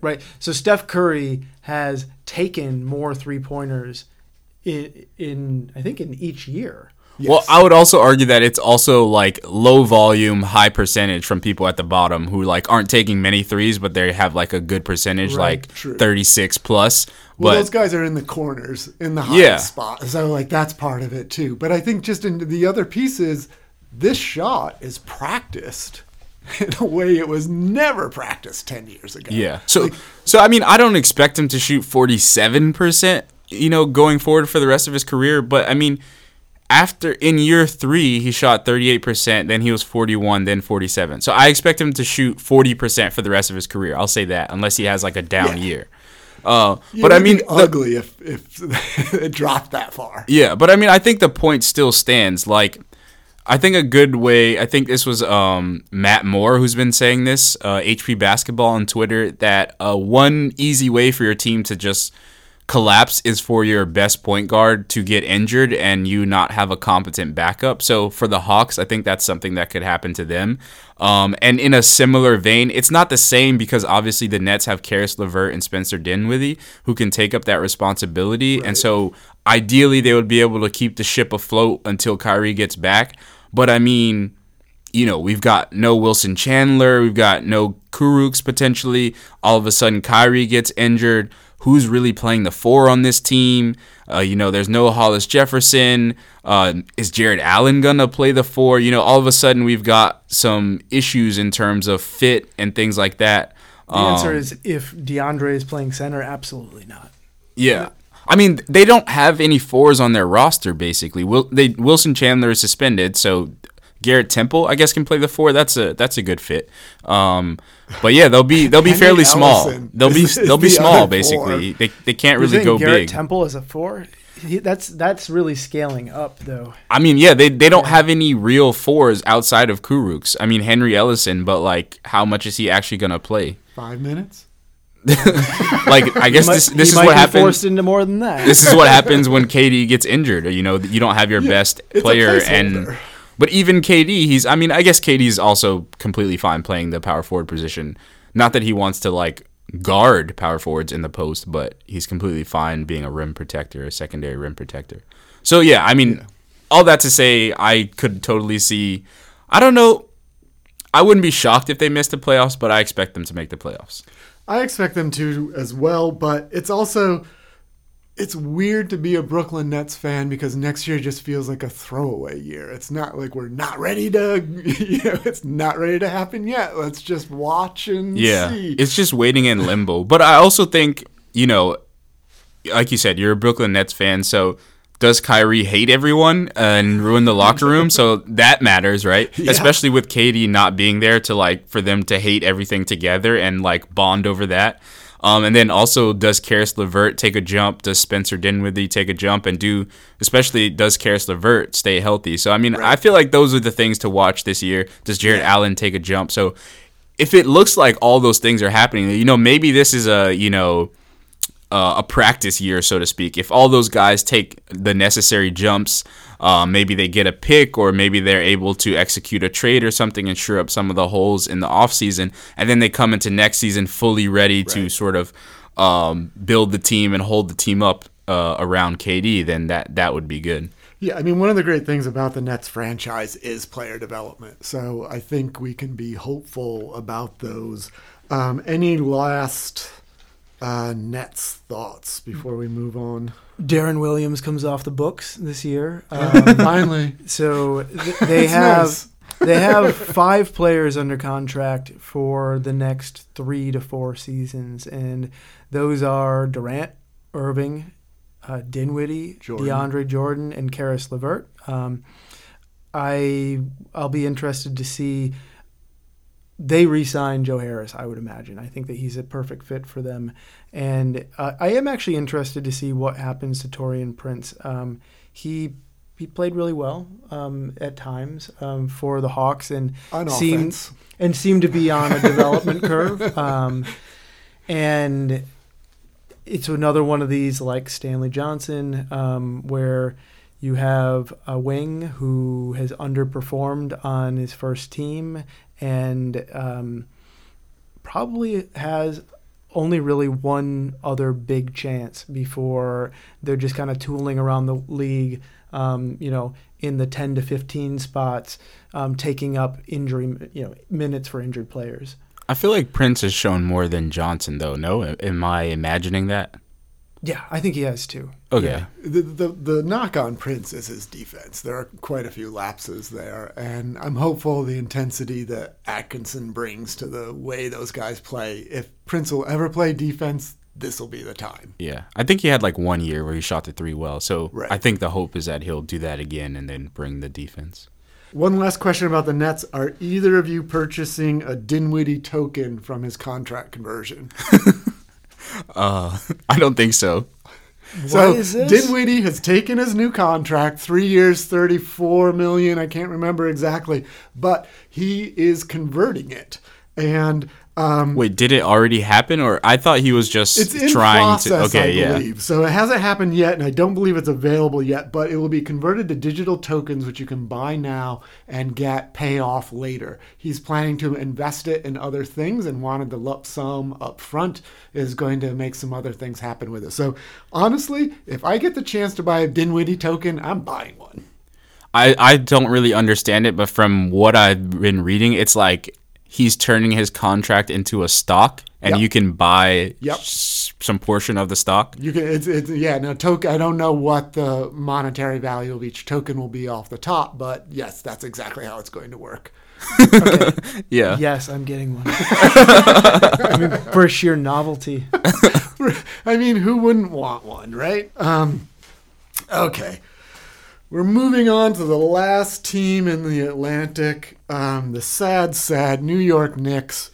Right. So Steph Curry has taken more three-pointers in, in I think in each year. Yes. Well, I would also argue that it's also like low volume, high percentage from people at the bottom who like aren't taking many threes, but they have like a good percentage, right. like True. thirty-six plus. Well, but, those guys are in the corners, in the highest yeah. spot. So like that's part of it too. But I think just in the other piece is this shot is practiced in a way it was never practiced ten years ago. Yeah. So, like, so I mean, I don't expect him to shoot forty-seven percent, you know, going forward for the rest of his career. But I mean, after in year three, he shot thirty-eight percent, then he was forty-one, then forty-seven. So I expect him to shoot forty percent for the rest of his career. I'll say that, unless he has like a down yeah. year. Uh, yeah, but I mean, ugly the, if if it dropped that far. Yeah, but I mean, I think the point still stands. Like, I think a good way, I think this was um, Matt Moore who's been saying this, uh, H P Basketball on Twitter, that uh, one easy way for your team to just collapse is for your best point guard to get injured and you not have a competent backup. So for the Hawks, I think that's something that could happen to them. Um, and in a similar vein, it's not the same because obviously the Nets have Caris LeVert and Spencer Dinwiddie who can take up that responsibility. Right. And so ideally they would be able to keep the ship afloat until Kyrie gets back. But I mean, you know, we've got no Wilson Chandler. We've got no Kurucs potentially. All of a sudden Kyrie gets injured. Who's really playing the four on this team? Uh, you know, there's no Hollis Jefferson. Uh, is Jarrett Allen going to play the four? You know, all of a sudden we've got some issues in terms of fit and things like that. The um, answer is if DeAndre is playing center, absolutely not. Yeah. I mean, they don't have any fours on their roster, basically. Will, they, Wilson Chandler is suspended, so Garrett Temple, I guess, can play the four. That's a that's a good fit. Um, but yeah, they'll be they'll be fairly small. They'll be they'll be small basically. They they can't really go big. Garrett Temple is a four. He, that's that's really scaling up though. I mean, yeah, they they don't have any real fours outside of Kurucs. I mean, Henry Ellison, but like, how much is he actually gonna play? Five minutes. Like, I guess might, this this is what happens. Forced into more than that. This is what happens when K D gets injured. You know, you don't have your yeah, best player and. But even K D, he's, I mean, I guess K D's also completely fine playing the power forward position. Not that he wants to, like, guard power forwards in the post, but he's completely fine being a rim protector, a secondary rim protector. So, yeah, I mean, yeah. all that to say, I could totally see, I don't know, I wouldn't be shocked if they missed the playoffs, but I expect them to make the playoffs. I expect them to as well, but it's also, it's weird to be a Brooklyn Nets fan because next year just feels like a throwaway year. It's not like we're not ready to, you know, it's not ready to happen yet. Let's just watch and yeah, see. It's just waiting in limbo. But I also think, you know, like you said, you're a Brooklyn Nets fan, so does Kyrie hate everyone and ruin the locker room? So that matters, right? Yeah. Especially with K D not being there to, like, for them to hate everything together and, like, bond over that. Um, and then also, does Caris LeVert take a jump? Does Spencer Dinwiddie take a jump? And do, especially, does Caris LeVert stay healthy? So, I mean, right. I feel like those are the things to watch this year. Does Jarrett yeah. Allen take a jump? So, if it looks like all those things are happening, you know, maybe this is a, you know, uh, a practice year, so to speak. If all those guys take the necessary jumps, uh, maybe they get a pick or maybe they're able to execute a trade or something and shore up some of the holes in the offseason. And then they come into next season fully ready right. to sort of um, build the team and hold the team up uh, around K D, then that, that would be good. Yeah, I mean, one of the great things about the Nets franchise is player development. So I think we can be hopeful about those. Um, any last... Uh, Nets thoughts before we move on. Darren Williams comes off the books this year. Um, Finally, so th- they have nice. they have five players under contract for the next three to four seasons, and those are Durant, Irving, uh, Dinwiddie, Jordan. DeAndre Jordan, and Caris LeVert. Um, I I'll be interested to see. They re-sign Joe Harris, I would imagine. I think that he's a perfect fit for them. And uh, I am actually interested to see what happens to Taurean Prince. Um, he he played really well um, at times um, for the Hawks and seemed, and seemed to be on a development curve. Um, and it's another one of these like Stanley Johnson um, where you have a wing who has underperformed on his first team and um, probably has only really one other big chance before they're just kind of tooling around the league, um, you know, in the ten to fifteen spots, um, taking up injury, you know, minutes for injured players. I feel like Prince has shown more than Johnson, though. No, am I imagining that? Yeah, I think he has too. Okay. Yeah. The, the the knock on Prince is his defense. There are quite a few lapses there, and I'm hopeful the intensity that Atkinson brings to the way those guys play. If Prince will ever play defense, this will be the time. Yeah, I think he had like one year where he shot the three well, so right. I think the hope is that he'll do that again and then bring the defense. One last question about the Nets. Are either of you purchasing a Dinwiddie token from his contract conversion? Uh, I don't think so. What so is this? Dinwiddie has taken his new contract, three years, thirty-four million dollars. I can't remember exactly, but he is converting it. And Um, Wait, did it already happen? Or I thought he was just it's in trying process, to. Okay, I yeah. believe. So it hasn't happened yet, and I don't believe it's available yet, but it will be converted to digital tokens, which you can buy now and get payoff later. He's planning to invest it in other things and wanted the lump sum up front, is going to make some other things happen with it. So honestly, if I get the chance to buy a Dinwiddie token, I'm buying one. I, I don't really understand it, but from what I've been reading, it's like, he's turning his contract into a stock, and yep. you can buy yep. s- some portion of the stock. You can, it's, it's, yeah. No token. I don't know what the monetary value of each token will be off the top, but yes, that's exactly how it's going to work. Okay. Yeah. Yes, I'm getting one. I mean, for sheer novelty. I mean, who wouldn't want one, right? Um, okay. We're moving on to the last team in the Atlantic, um, the sad, sad New York Knicks.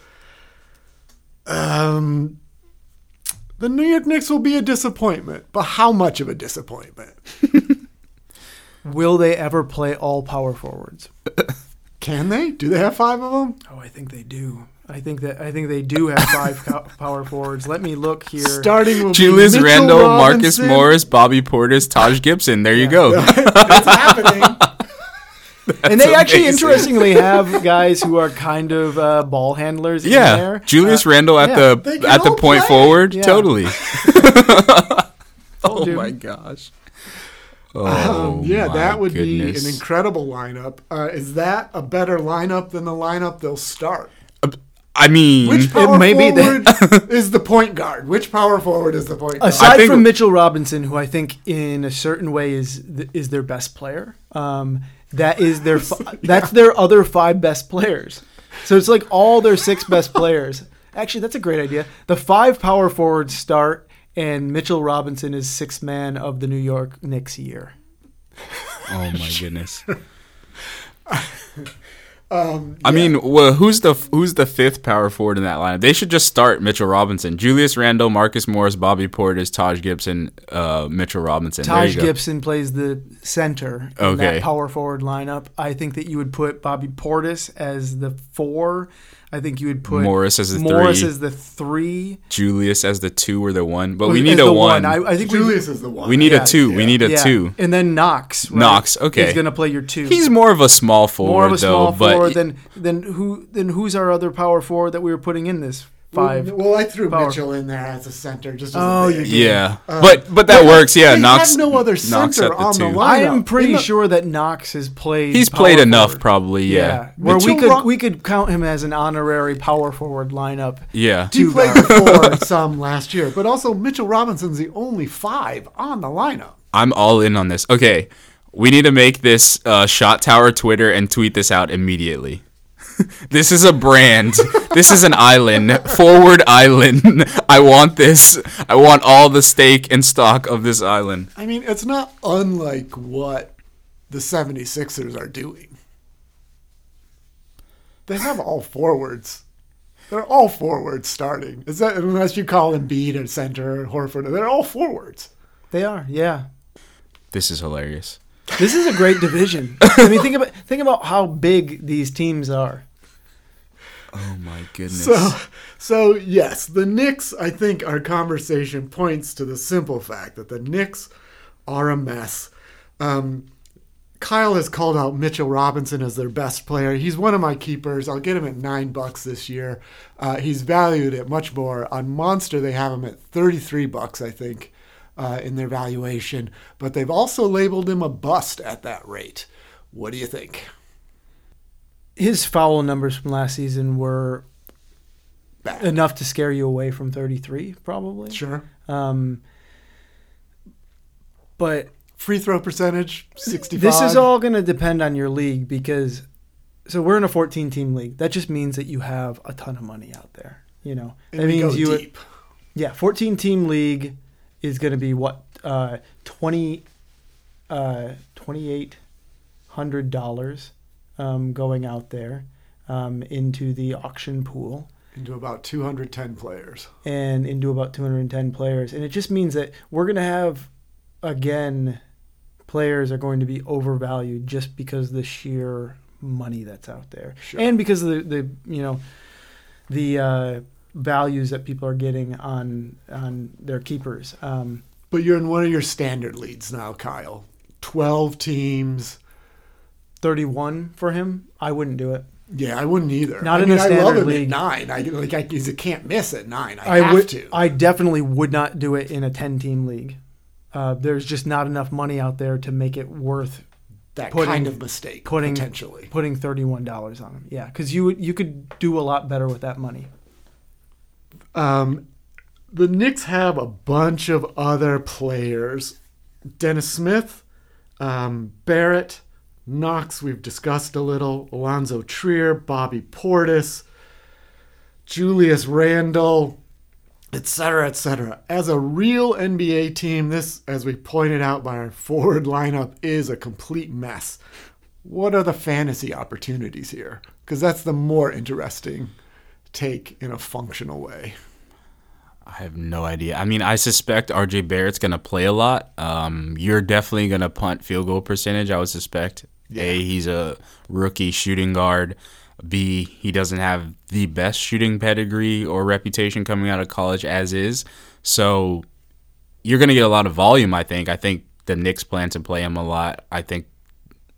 Um, the New York Knicks will be a disappointment, but how much of a disappointment? Will they ever play all power forwards? Can they? Do they have five of them? Oh, I think they do. I think that I think they do have five power forwards. Let me look here. Starting with Julius Randle, Marcus Morris, Bobby Portis, Taj Gibson. There yeah. you go. That's happening. That's and they amazing. Actually, interestingly, have guys who are kind of uh, ball handlers. Yeah, in there. Julius uh, Randle at yeah. the at the point play. Forward. Yeah. Totally. Oh my gosh. Oh, um, yeah, that would goodness. Be an incredible lineup. Uh, is that a better lineup than the lineup they'll start? I mean, which power forward that. is the point guard? Which power forward is the point guard? Aside from Mitchell Robinson, who I think in a certain way is th- is their best player, um, that is their fi- that's their other five best players. So it's like all their six best players. Actually, that's a great idea. The five power forwards start, and Mitchell Robinson is sixth man of the New York Knicks year. Oh my goodness. Um, I yeah. mean, well, who's the who's the fifth power forward in that lineup? They should just start Mitchell Robinson, Julius Randle, Marcus Morris, Bobby Portis, Taj Gibson, uh, Mitchell Robinson. Taj Gibson plays the center in okay. that power forward lineup. I think that you would put Bobby Portis as the four. I think you would put Morris as the Morris three. as the three. Julius as the two or the one. But we need a one. one. I, I think Julius we, is the one. We need yeah, a two. Yeah. We need a yeah. two. And then Knox. Right? Knox. Okay. He's gonna play your two. He's more of a small forward, more of a small though, forward but than than who than who's our other power forward that we were putting in this five? Well, I threw power. Mitchell in there as a center. Just as oh, you yeah. Um, but but that but works. Yeah, Knox. Have no other center Knox on the, the lineup. I am pretty the, sure that Knox has played. He's played enough, forward. Probably. Yeah. yeah. Where Mitchell we could Rob- we could count him as an honorary power forward lineup. Yeah. He played four some last year, but also Mitchell Robinson's the only five on the lineup. I'm all in on this. Okay, we need to make this uh, Shot Tower Twitter and tweet this out immediately. This is a brand. This is an island. Forward island. I want this. I want all the stake and stock of this island. I mean, it's not unlike what the seventy-sixers are doing. They have all forwards. They're all forwards starting. Is that, unless you call Embiid or center or Horford. They're all forwards. They are, yeah. This is hilarious. This is a great division. I mean, think about think about how big these teams are. Oh my goodness. So, so yes, the Knicks, I think our conversation points to the simple fact that the Knicks are a mess. Um, Kyle has called out Mitchell Robinson as their best player. He's one of my keepers. I'll get him at nine bucks this year. Uh, he's valued at much more. On Monster, they have him at thirty-three bucks, I think. Uh, in their valuation, but they've also labeled him a bust at that rate. What do you think? His foul numbers from last season were bad. Enough to scare you away from thirty-three, probably. Sure. Um, but free throw percentage, sixty-five. This is all going to depend on your league because, so we're in a fourteen-team league. That just means that you have a ton of money out there. You know, and that means you. Deep. Yeah, fourteen-team league. Is going to be what uh, twenty uh, twenty eight hundred dollars um, going out there um, into the auction pool into about two hundred ten players and into about two hundred ten players, and it just means that we're going to have again players are going to be overvalued just because of the sheer money that's out there, sure. and because of the, the you know the uh, values that people are getting on on their keepers. Um, but you're in one of your standard leads now, Kyle. twelve teams. thirty-one for him? I wouldn't do it. Yeah, I wouldn't either. Not I in mean, a standard I love him league. At nine. I like I can't miss at nine. I, I have would, to. I definitely would not do it in a ten-team league. Uh, there's just not enough money out there to make it worth that putting, kind of mistake. Putting, potentially putting thirty-one dollars on him. Yeah, because you you could do a lot better with that money. Um, the Knicks have a bunch of other players: Dennis Smith, um, Barrett. Knox, we've discussed a little. Alonzo Trier, Bobby Portis, Julius Randle, et cetera, et cetera. As a real N B A team, this, as we pointed out by our forward lineup, is a complete mess. What are the fantasy opportunities here? Because that's the more interesting take in a functional way. I have no idea. I mean, I suspect R J Barrett's going to play a lot. Um, you're definitely going to punt field goal percentage, I would suspect. Yeah. A, he's a rookie shooting guard. B, he doesn't have the best shooting pedigree or reputation coming out of college as is. So you're going to get a lot of volume, I think. I think the Knicks plan to play him a lot. I think,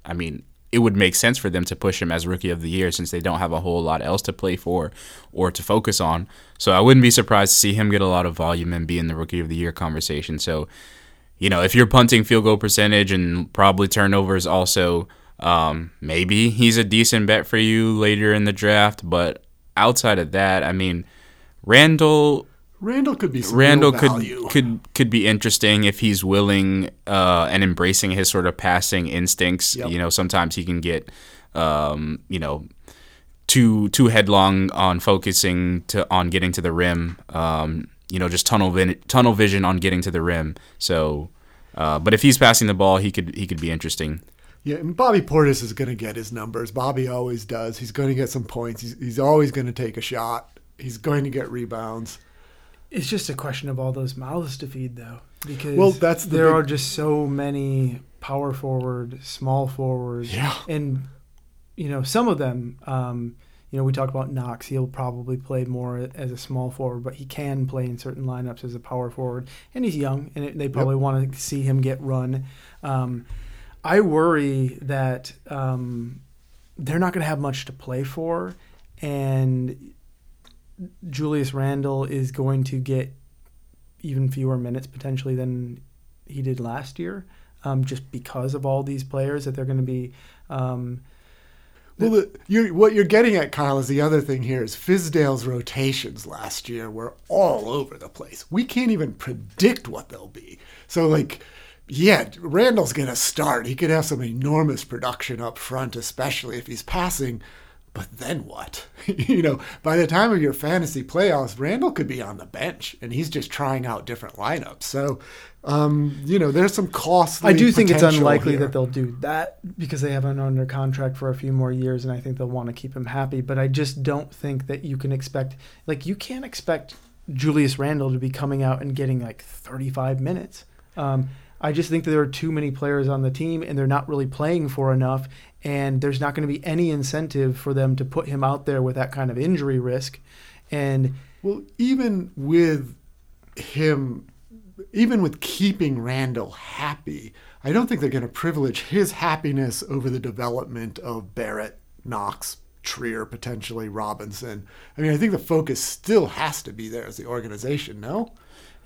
I mean, it would make sense for them to push him as Rookie of the Year since they don't have a whole lot else to play for or to focus on. So I wouldn't be surprised to see him get a lot of volume and be in the Rookie of the Year conversation. So, you know, if you're punting field goal percentage and probably turnovers also, um, maybe he's a decent bet for you later in the draft. But outside of that, I mean, Randall... Randall could be some Randall real value. could could could be interesting if he's willing uh, and embracing his sort of passing instincts. Yep. You know, sometimes he can get um, you know too too headlong on focusing to on getting to the rim. Um, you know, just tunnel vi- tunnel vision on getting to the rim. So, uh, but if he's passing the ball, he could he could be interesting. Yeah, and Bobby Portis is going to get his numbers. Bobby always does. He's going to get some points. He's he's always going to take a shot. He's going to get rebounds. It's just a question of all those mouths to feed, though, because well, that's the there big... are just so many power forward, small forwards, yeah. and you know some of them. Um, you know, we talk about Knox; he'll probably play more as a small forward, but he can play in certain lineups as a power forward, and he's young, and it, they probably yep. want to see him get run. Um, I worry that um, they're not going to have much to play for, and Julius Randle is going to get even fewer minutes potentially than he did last year, um, just because of all these players that they're going to be. Um, well, the, you're, what you're getting at, Kyle, is the other thing here is Fizdale's rotations last year were all over the place. We can't even predict what they'll be. So, like, yeah, Randle's going to start. He could have some enormous production up front, especially if he's passing. But then what? You know, by the time of your fantasy playoffs, Randall could be on the bench, and he's just trying out different lineups. So, um, you know, there's some costly I do think it's unlikely here. That they'll do that because they have him under contract for a few more years, and I think they'll want to keep him happy. But I just don't think that you can expect – like, you can't expect Julius Randle to be coming out and getting, like, thirty-five minutes. Um, I just think that there are too many players on the team, and they're not really playing for enough – and there's not going to be any incentive for them to put him out there with that kind of injury risk. And well, even with him, even with keeping Randall happy, I don't think they're going to privilege his happiness over the development of Barrett, Knox, Trier, potentially Robinson. I mean, I think the focus still has to be there as the organization, no?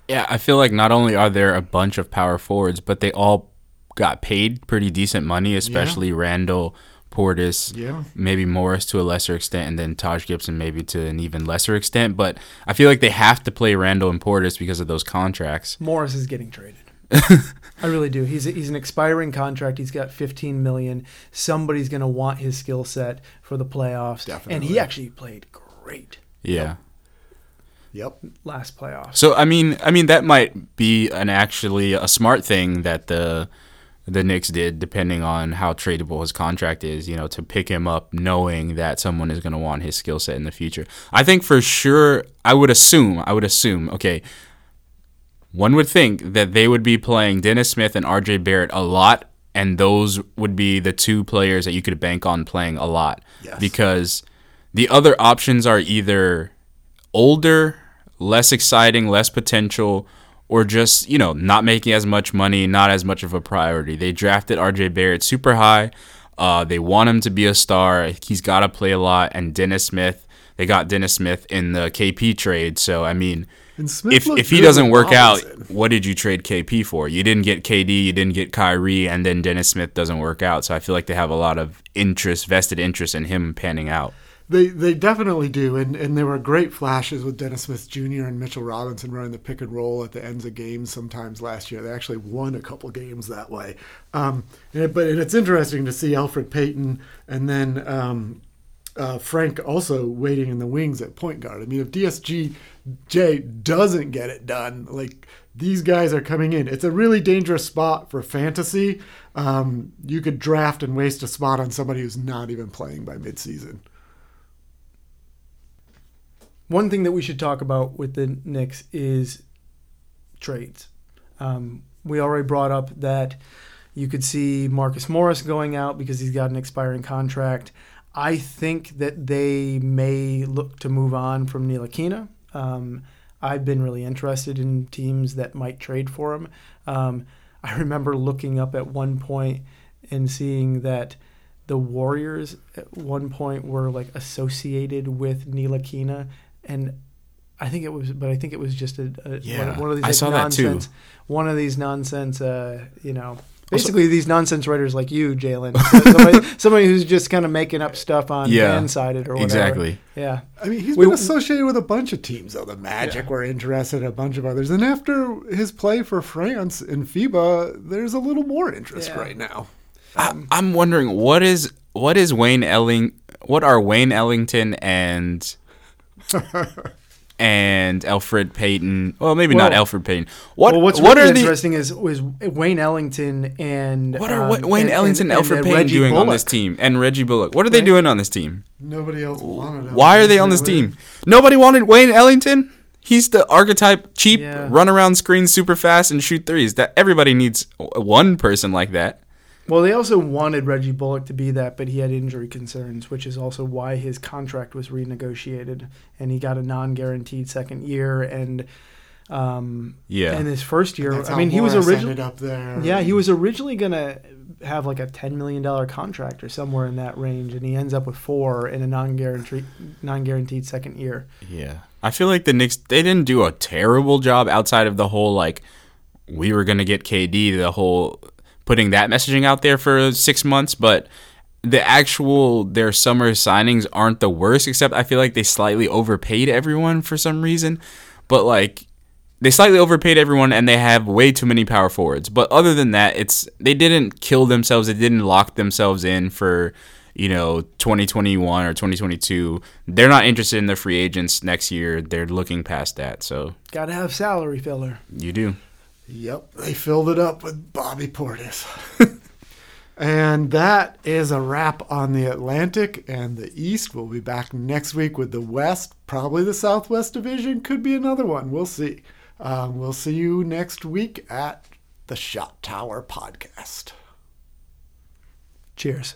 Yeah, I feel like not only are there a bunch of power forwards, but they all got paid pretty decent money, especially yeah. Randall, Portis, yeah. maybe Morris to a lesser extent, and then Taj Gibson maybe to an even lesser extent. But I feel like they have to play Randall and Portis because of those contracts. Morris is getting traded. I really do. He's a, he's an expiring contract. He's got fifteen million dollars. Somebody's going to want his skill set for the playoffs. Definitely. And he actually played great. Yeah. Yep. yep. Last playoff. So, I mean, I mean that might be an actually a smart thing that the – the Knicks did, depending on how tradable his contract is, you know, to pick him up knowing that someone is going to want his skill set in the future. I think for sure, I would assume, I would assume, okay, one would think that they would be playing Dennis Smith and R J Barrett a lot, and those would be the two players that you could bank on playing a lot. Yes. Because The other options are either older, less exciting, less potential, or just, you know, not making as much money, not as much of a priority. They drafted R J Barrett super high. Uh, they want him to be a star. He's got to play a lot. And Dennis Smith, they got Dennis Smith in the K P trade. So, I mean, if if he doesn't work out, what did you trade K P for? You didn't get K D, you didn't get Kyrie, and then Dennis Smith doesn't work out. So I feel like they have a lot of interest, vested interest in him panning out. They they definitely do, and, and there were great flashes with Dennis Smith Junior and Mitchell Robinson running the pick and roll at the ends of games sometimes last year. They actually won a couple games that way. Um, and it, but and it's interesting to see Alfred Payton and then um, uh, Frank also waiting in the wings at point guard. I mean, if D S G J doesn't get it done, like these guys are coming in. It's a really dangerous spot for fantasy. Um, you could draft and waste a spot on somebody who's not even playing by midseason. One thing that we should talk about with the Knicks is trades. Um, we already brought up that you could see Marcus Morris going out because he's got an expiring contract. I think that they may look to move on from Neil Akina. Um, I've been really interested in teams that might trade for him. Um, I remember looking up at one point and seeing that the Warriors at one point were like associated with Neil Akina. And I think it was, but I think it was just a, a yeah, one of these like, I saw nonsense, that too. One of these nonsense, uh, you know, basically also, these nonsense writers like you, Jalen, somebody, somebody who's just kind of making up stuff on yeah, fan-sided or whatever. Exactly. Yeah. I mean, he's we, been associated with a bunch of teams, though. The Magic yeah. were interested in a bunch of others. And after his play for France in FIBA, there's a little more interest yeah. right now. Um, I, I'm wondering, what is what is Wayne Elling, what are Wayne Ellington and... and Alfred Payton. Well, maybe well, not Alfred Payton. What? Well, what's what really are interesting the, is is Wayne Ellington and what are um, Wayne and, Ellington and, and Alfred and Payton Reggie doing Bullock. on this team? And Reggie Bullock. What are they doing on this team? Nobody else wanted him. Why are they on this team? Nobody wanted Wayne Ellington. He's the archetype: cheap, yeah. run around screen, super fast, and shoot threes. That everybody needs one person like that. Well, they also wanted Reggie Bullock to be that, but he had injury concerns, which is also why his contract was renegotiated, and he got a non-guaranteed second year, and um, yeah, and his first year. That's I mean, he was originally up there. Yeah, he was originally gonna have like a ten million dollar contract or somewhere in that range, and he ends up with four in a non-guaranteed non-guaranteed second year. Yeah, I feel like the Knicks, they didn't do a terrible job outside of the whole like we were gonna get K D, the whole. Putting that messaging out there for six months, but the actual their summer signings aren't the worst. Except I feel like they slightly overpaid everyone for some reason, but like they slightly overpaid everyone, and they have way too many power forwards. But other than that, it's they didn't kill themselves. They didn't lock themselves in for you know twenty twenty-one or twenty twenty-two. They're not interested in the free agents next year. They're looking past that. So gotta have salary filler. You do. Yep, they filled it up with Bobby Portis. And that is a wrap on the Atlantic and the East. We'll be back next week with the West. Probably the Southwest Division. Could be another one. We'll see. Um, we'll see you next week at the Shot Tower Podcast. Cheers.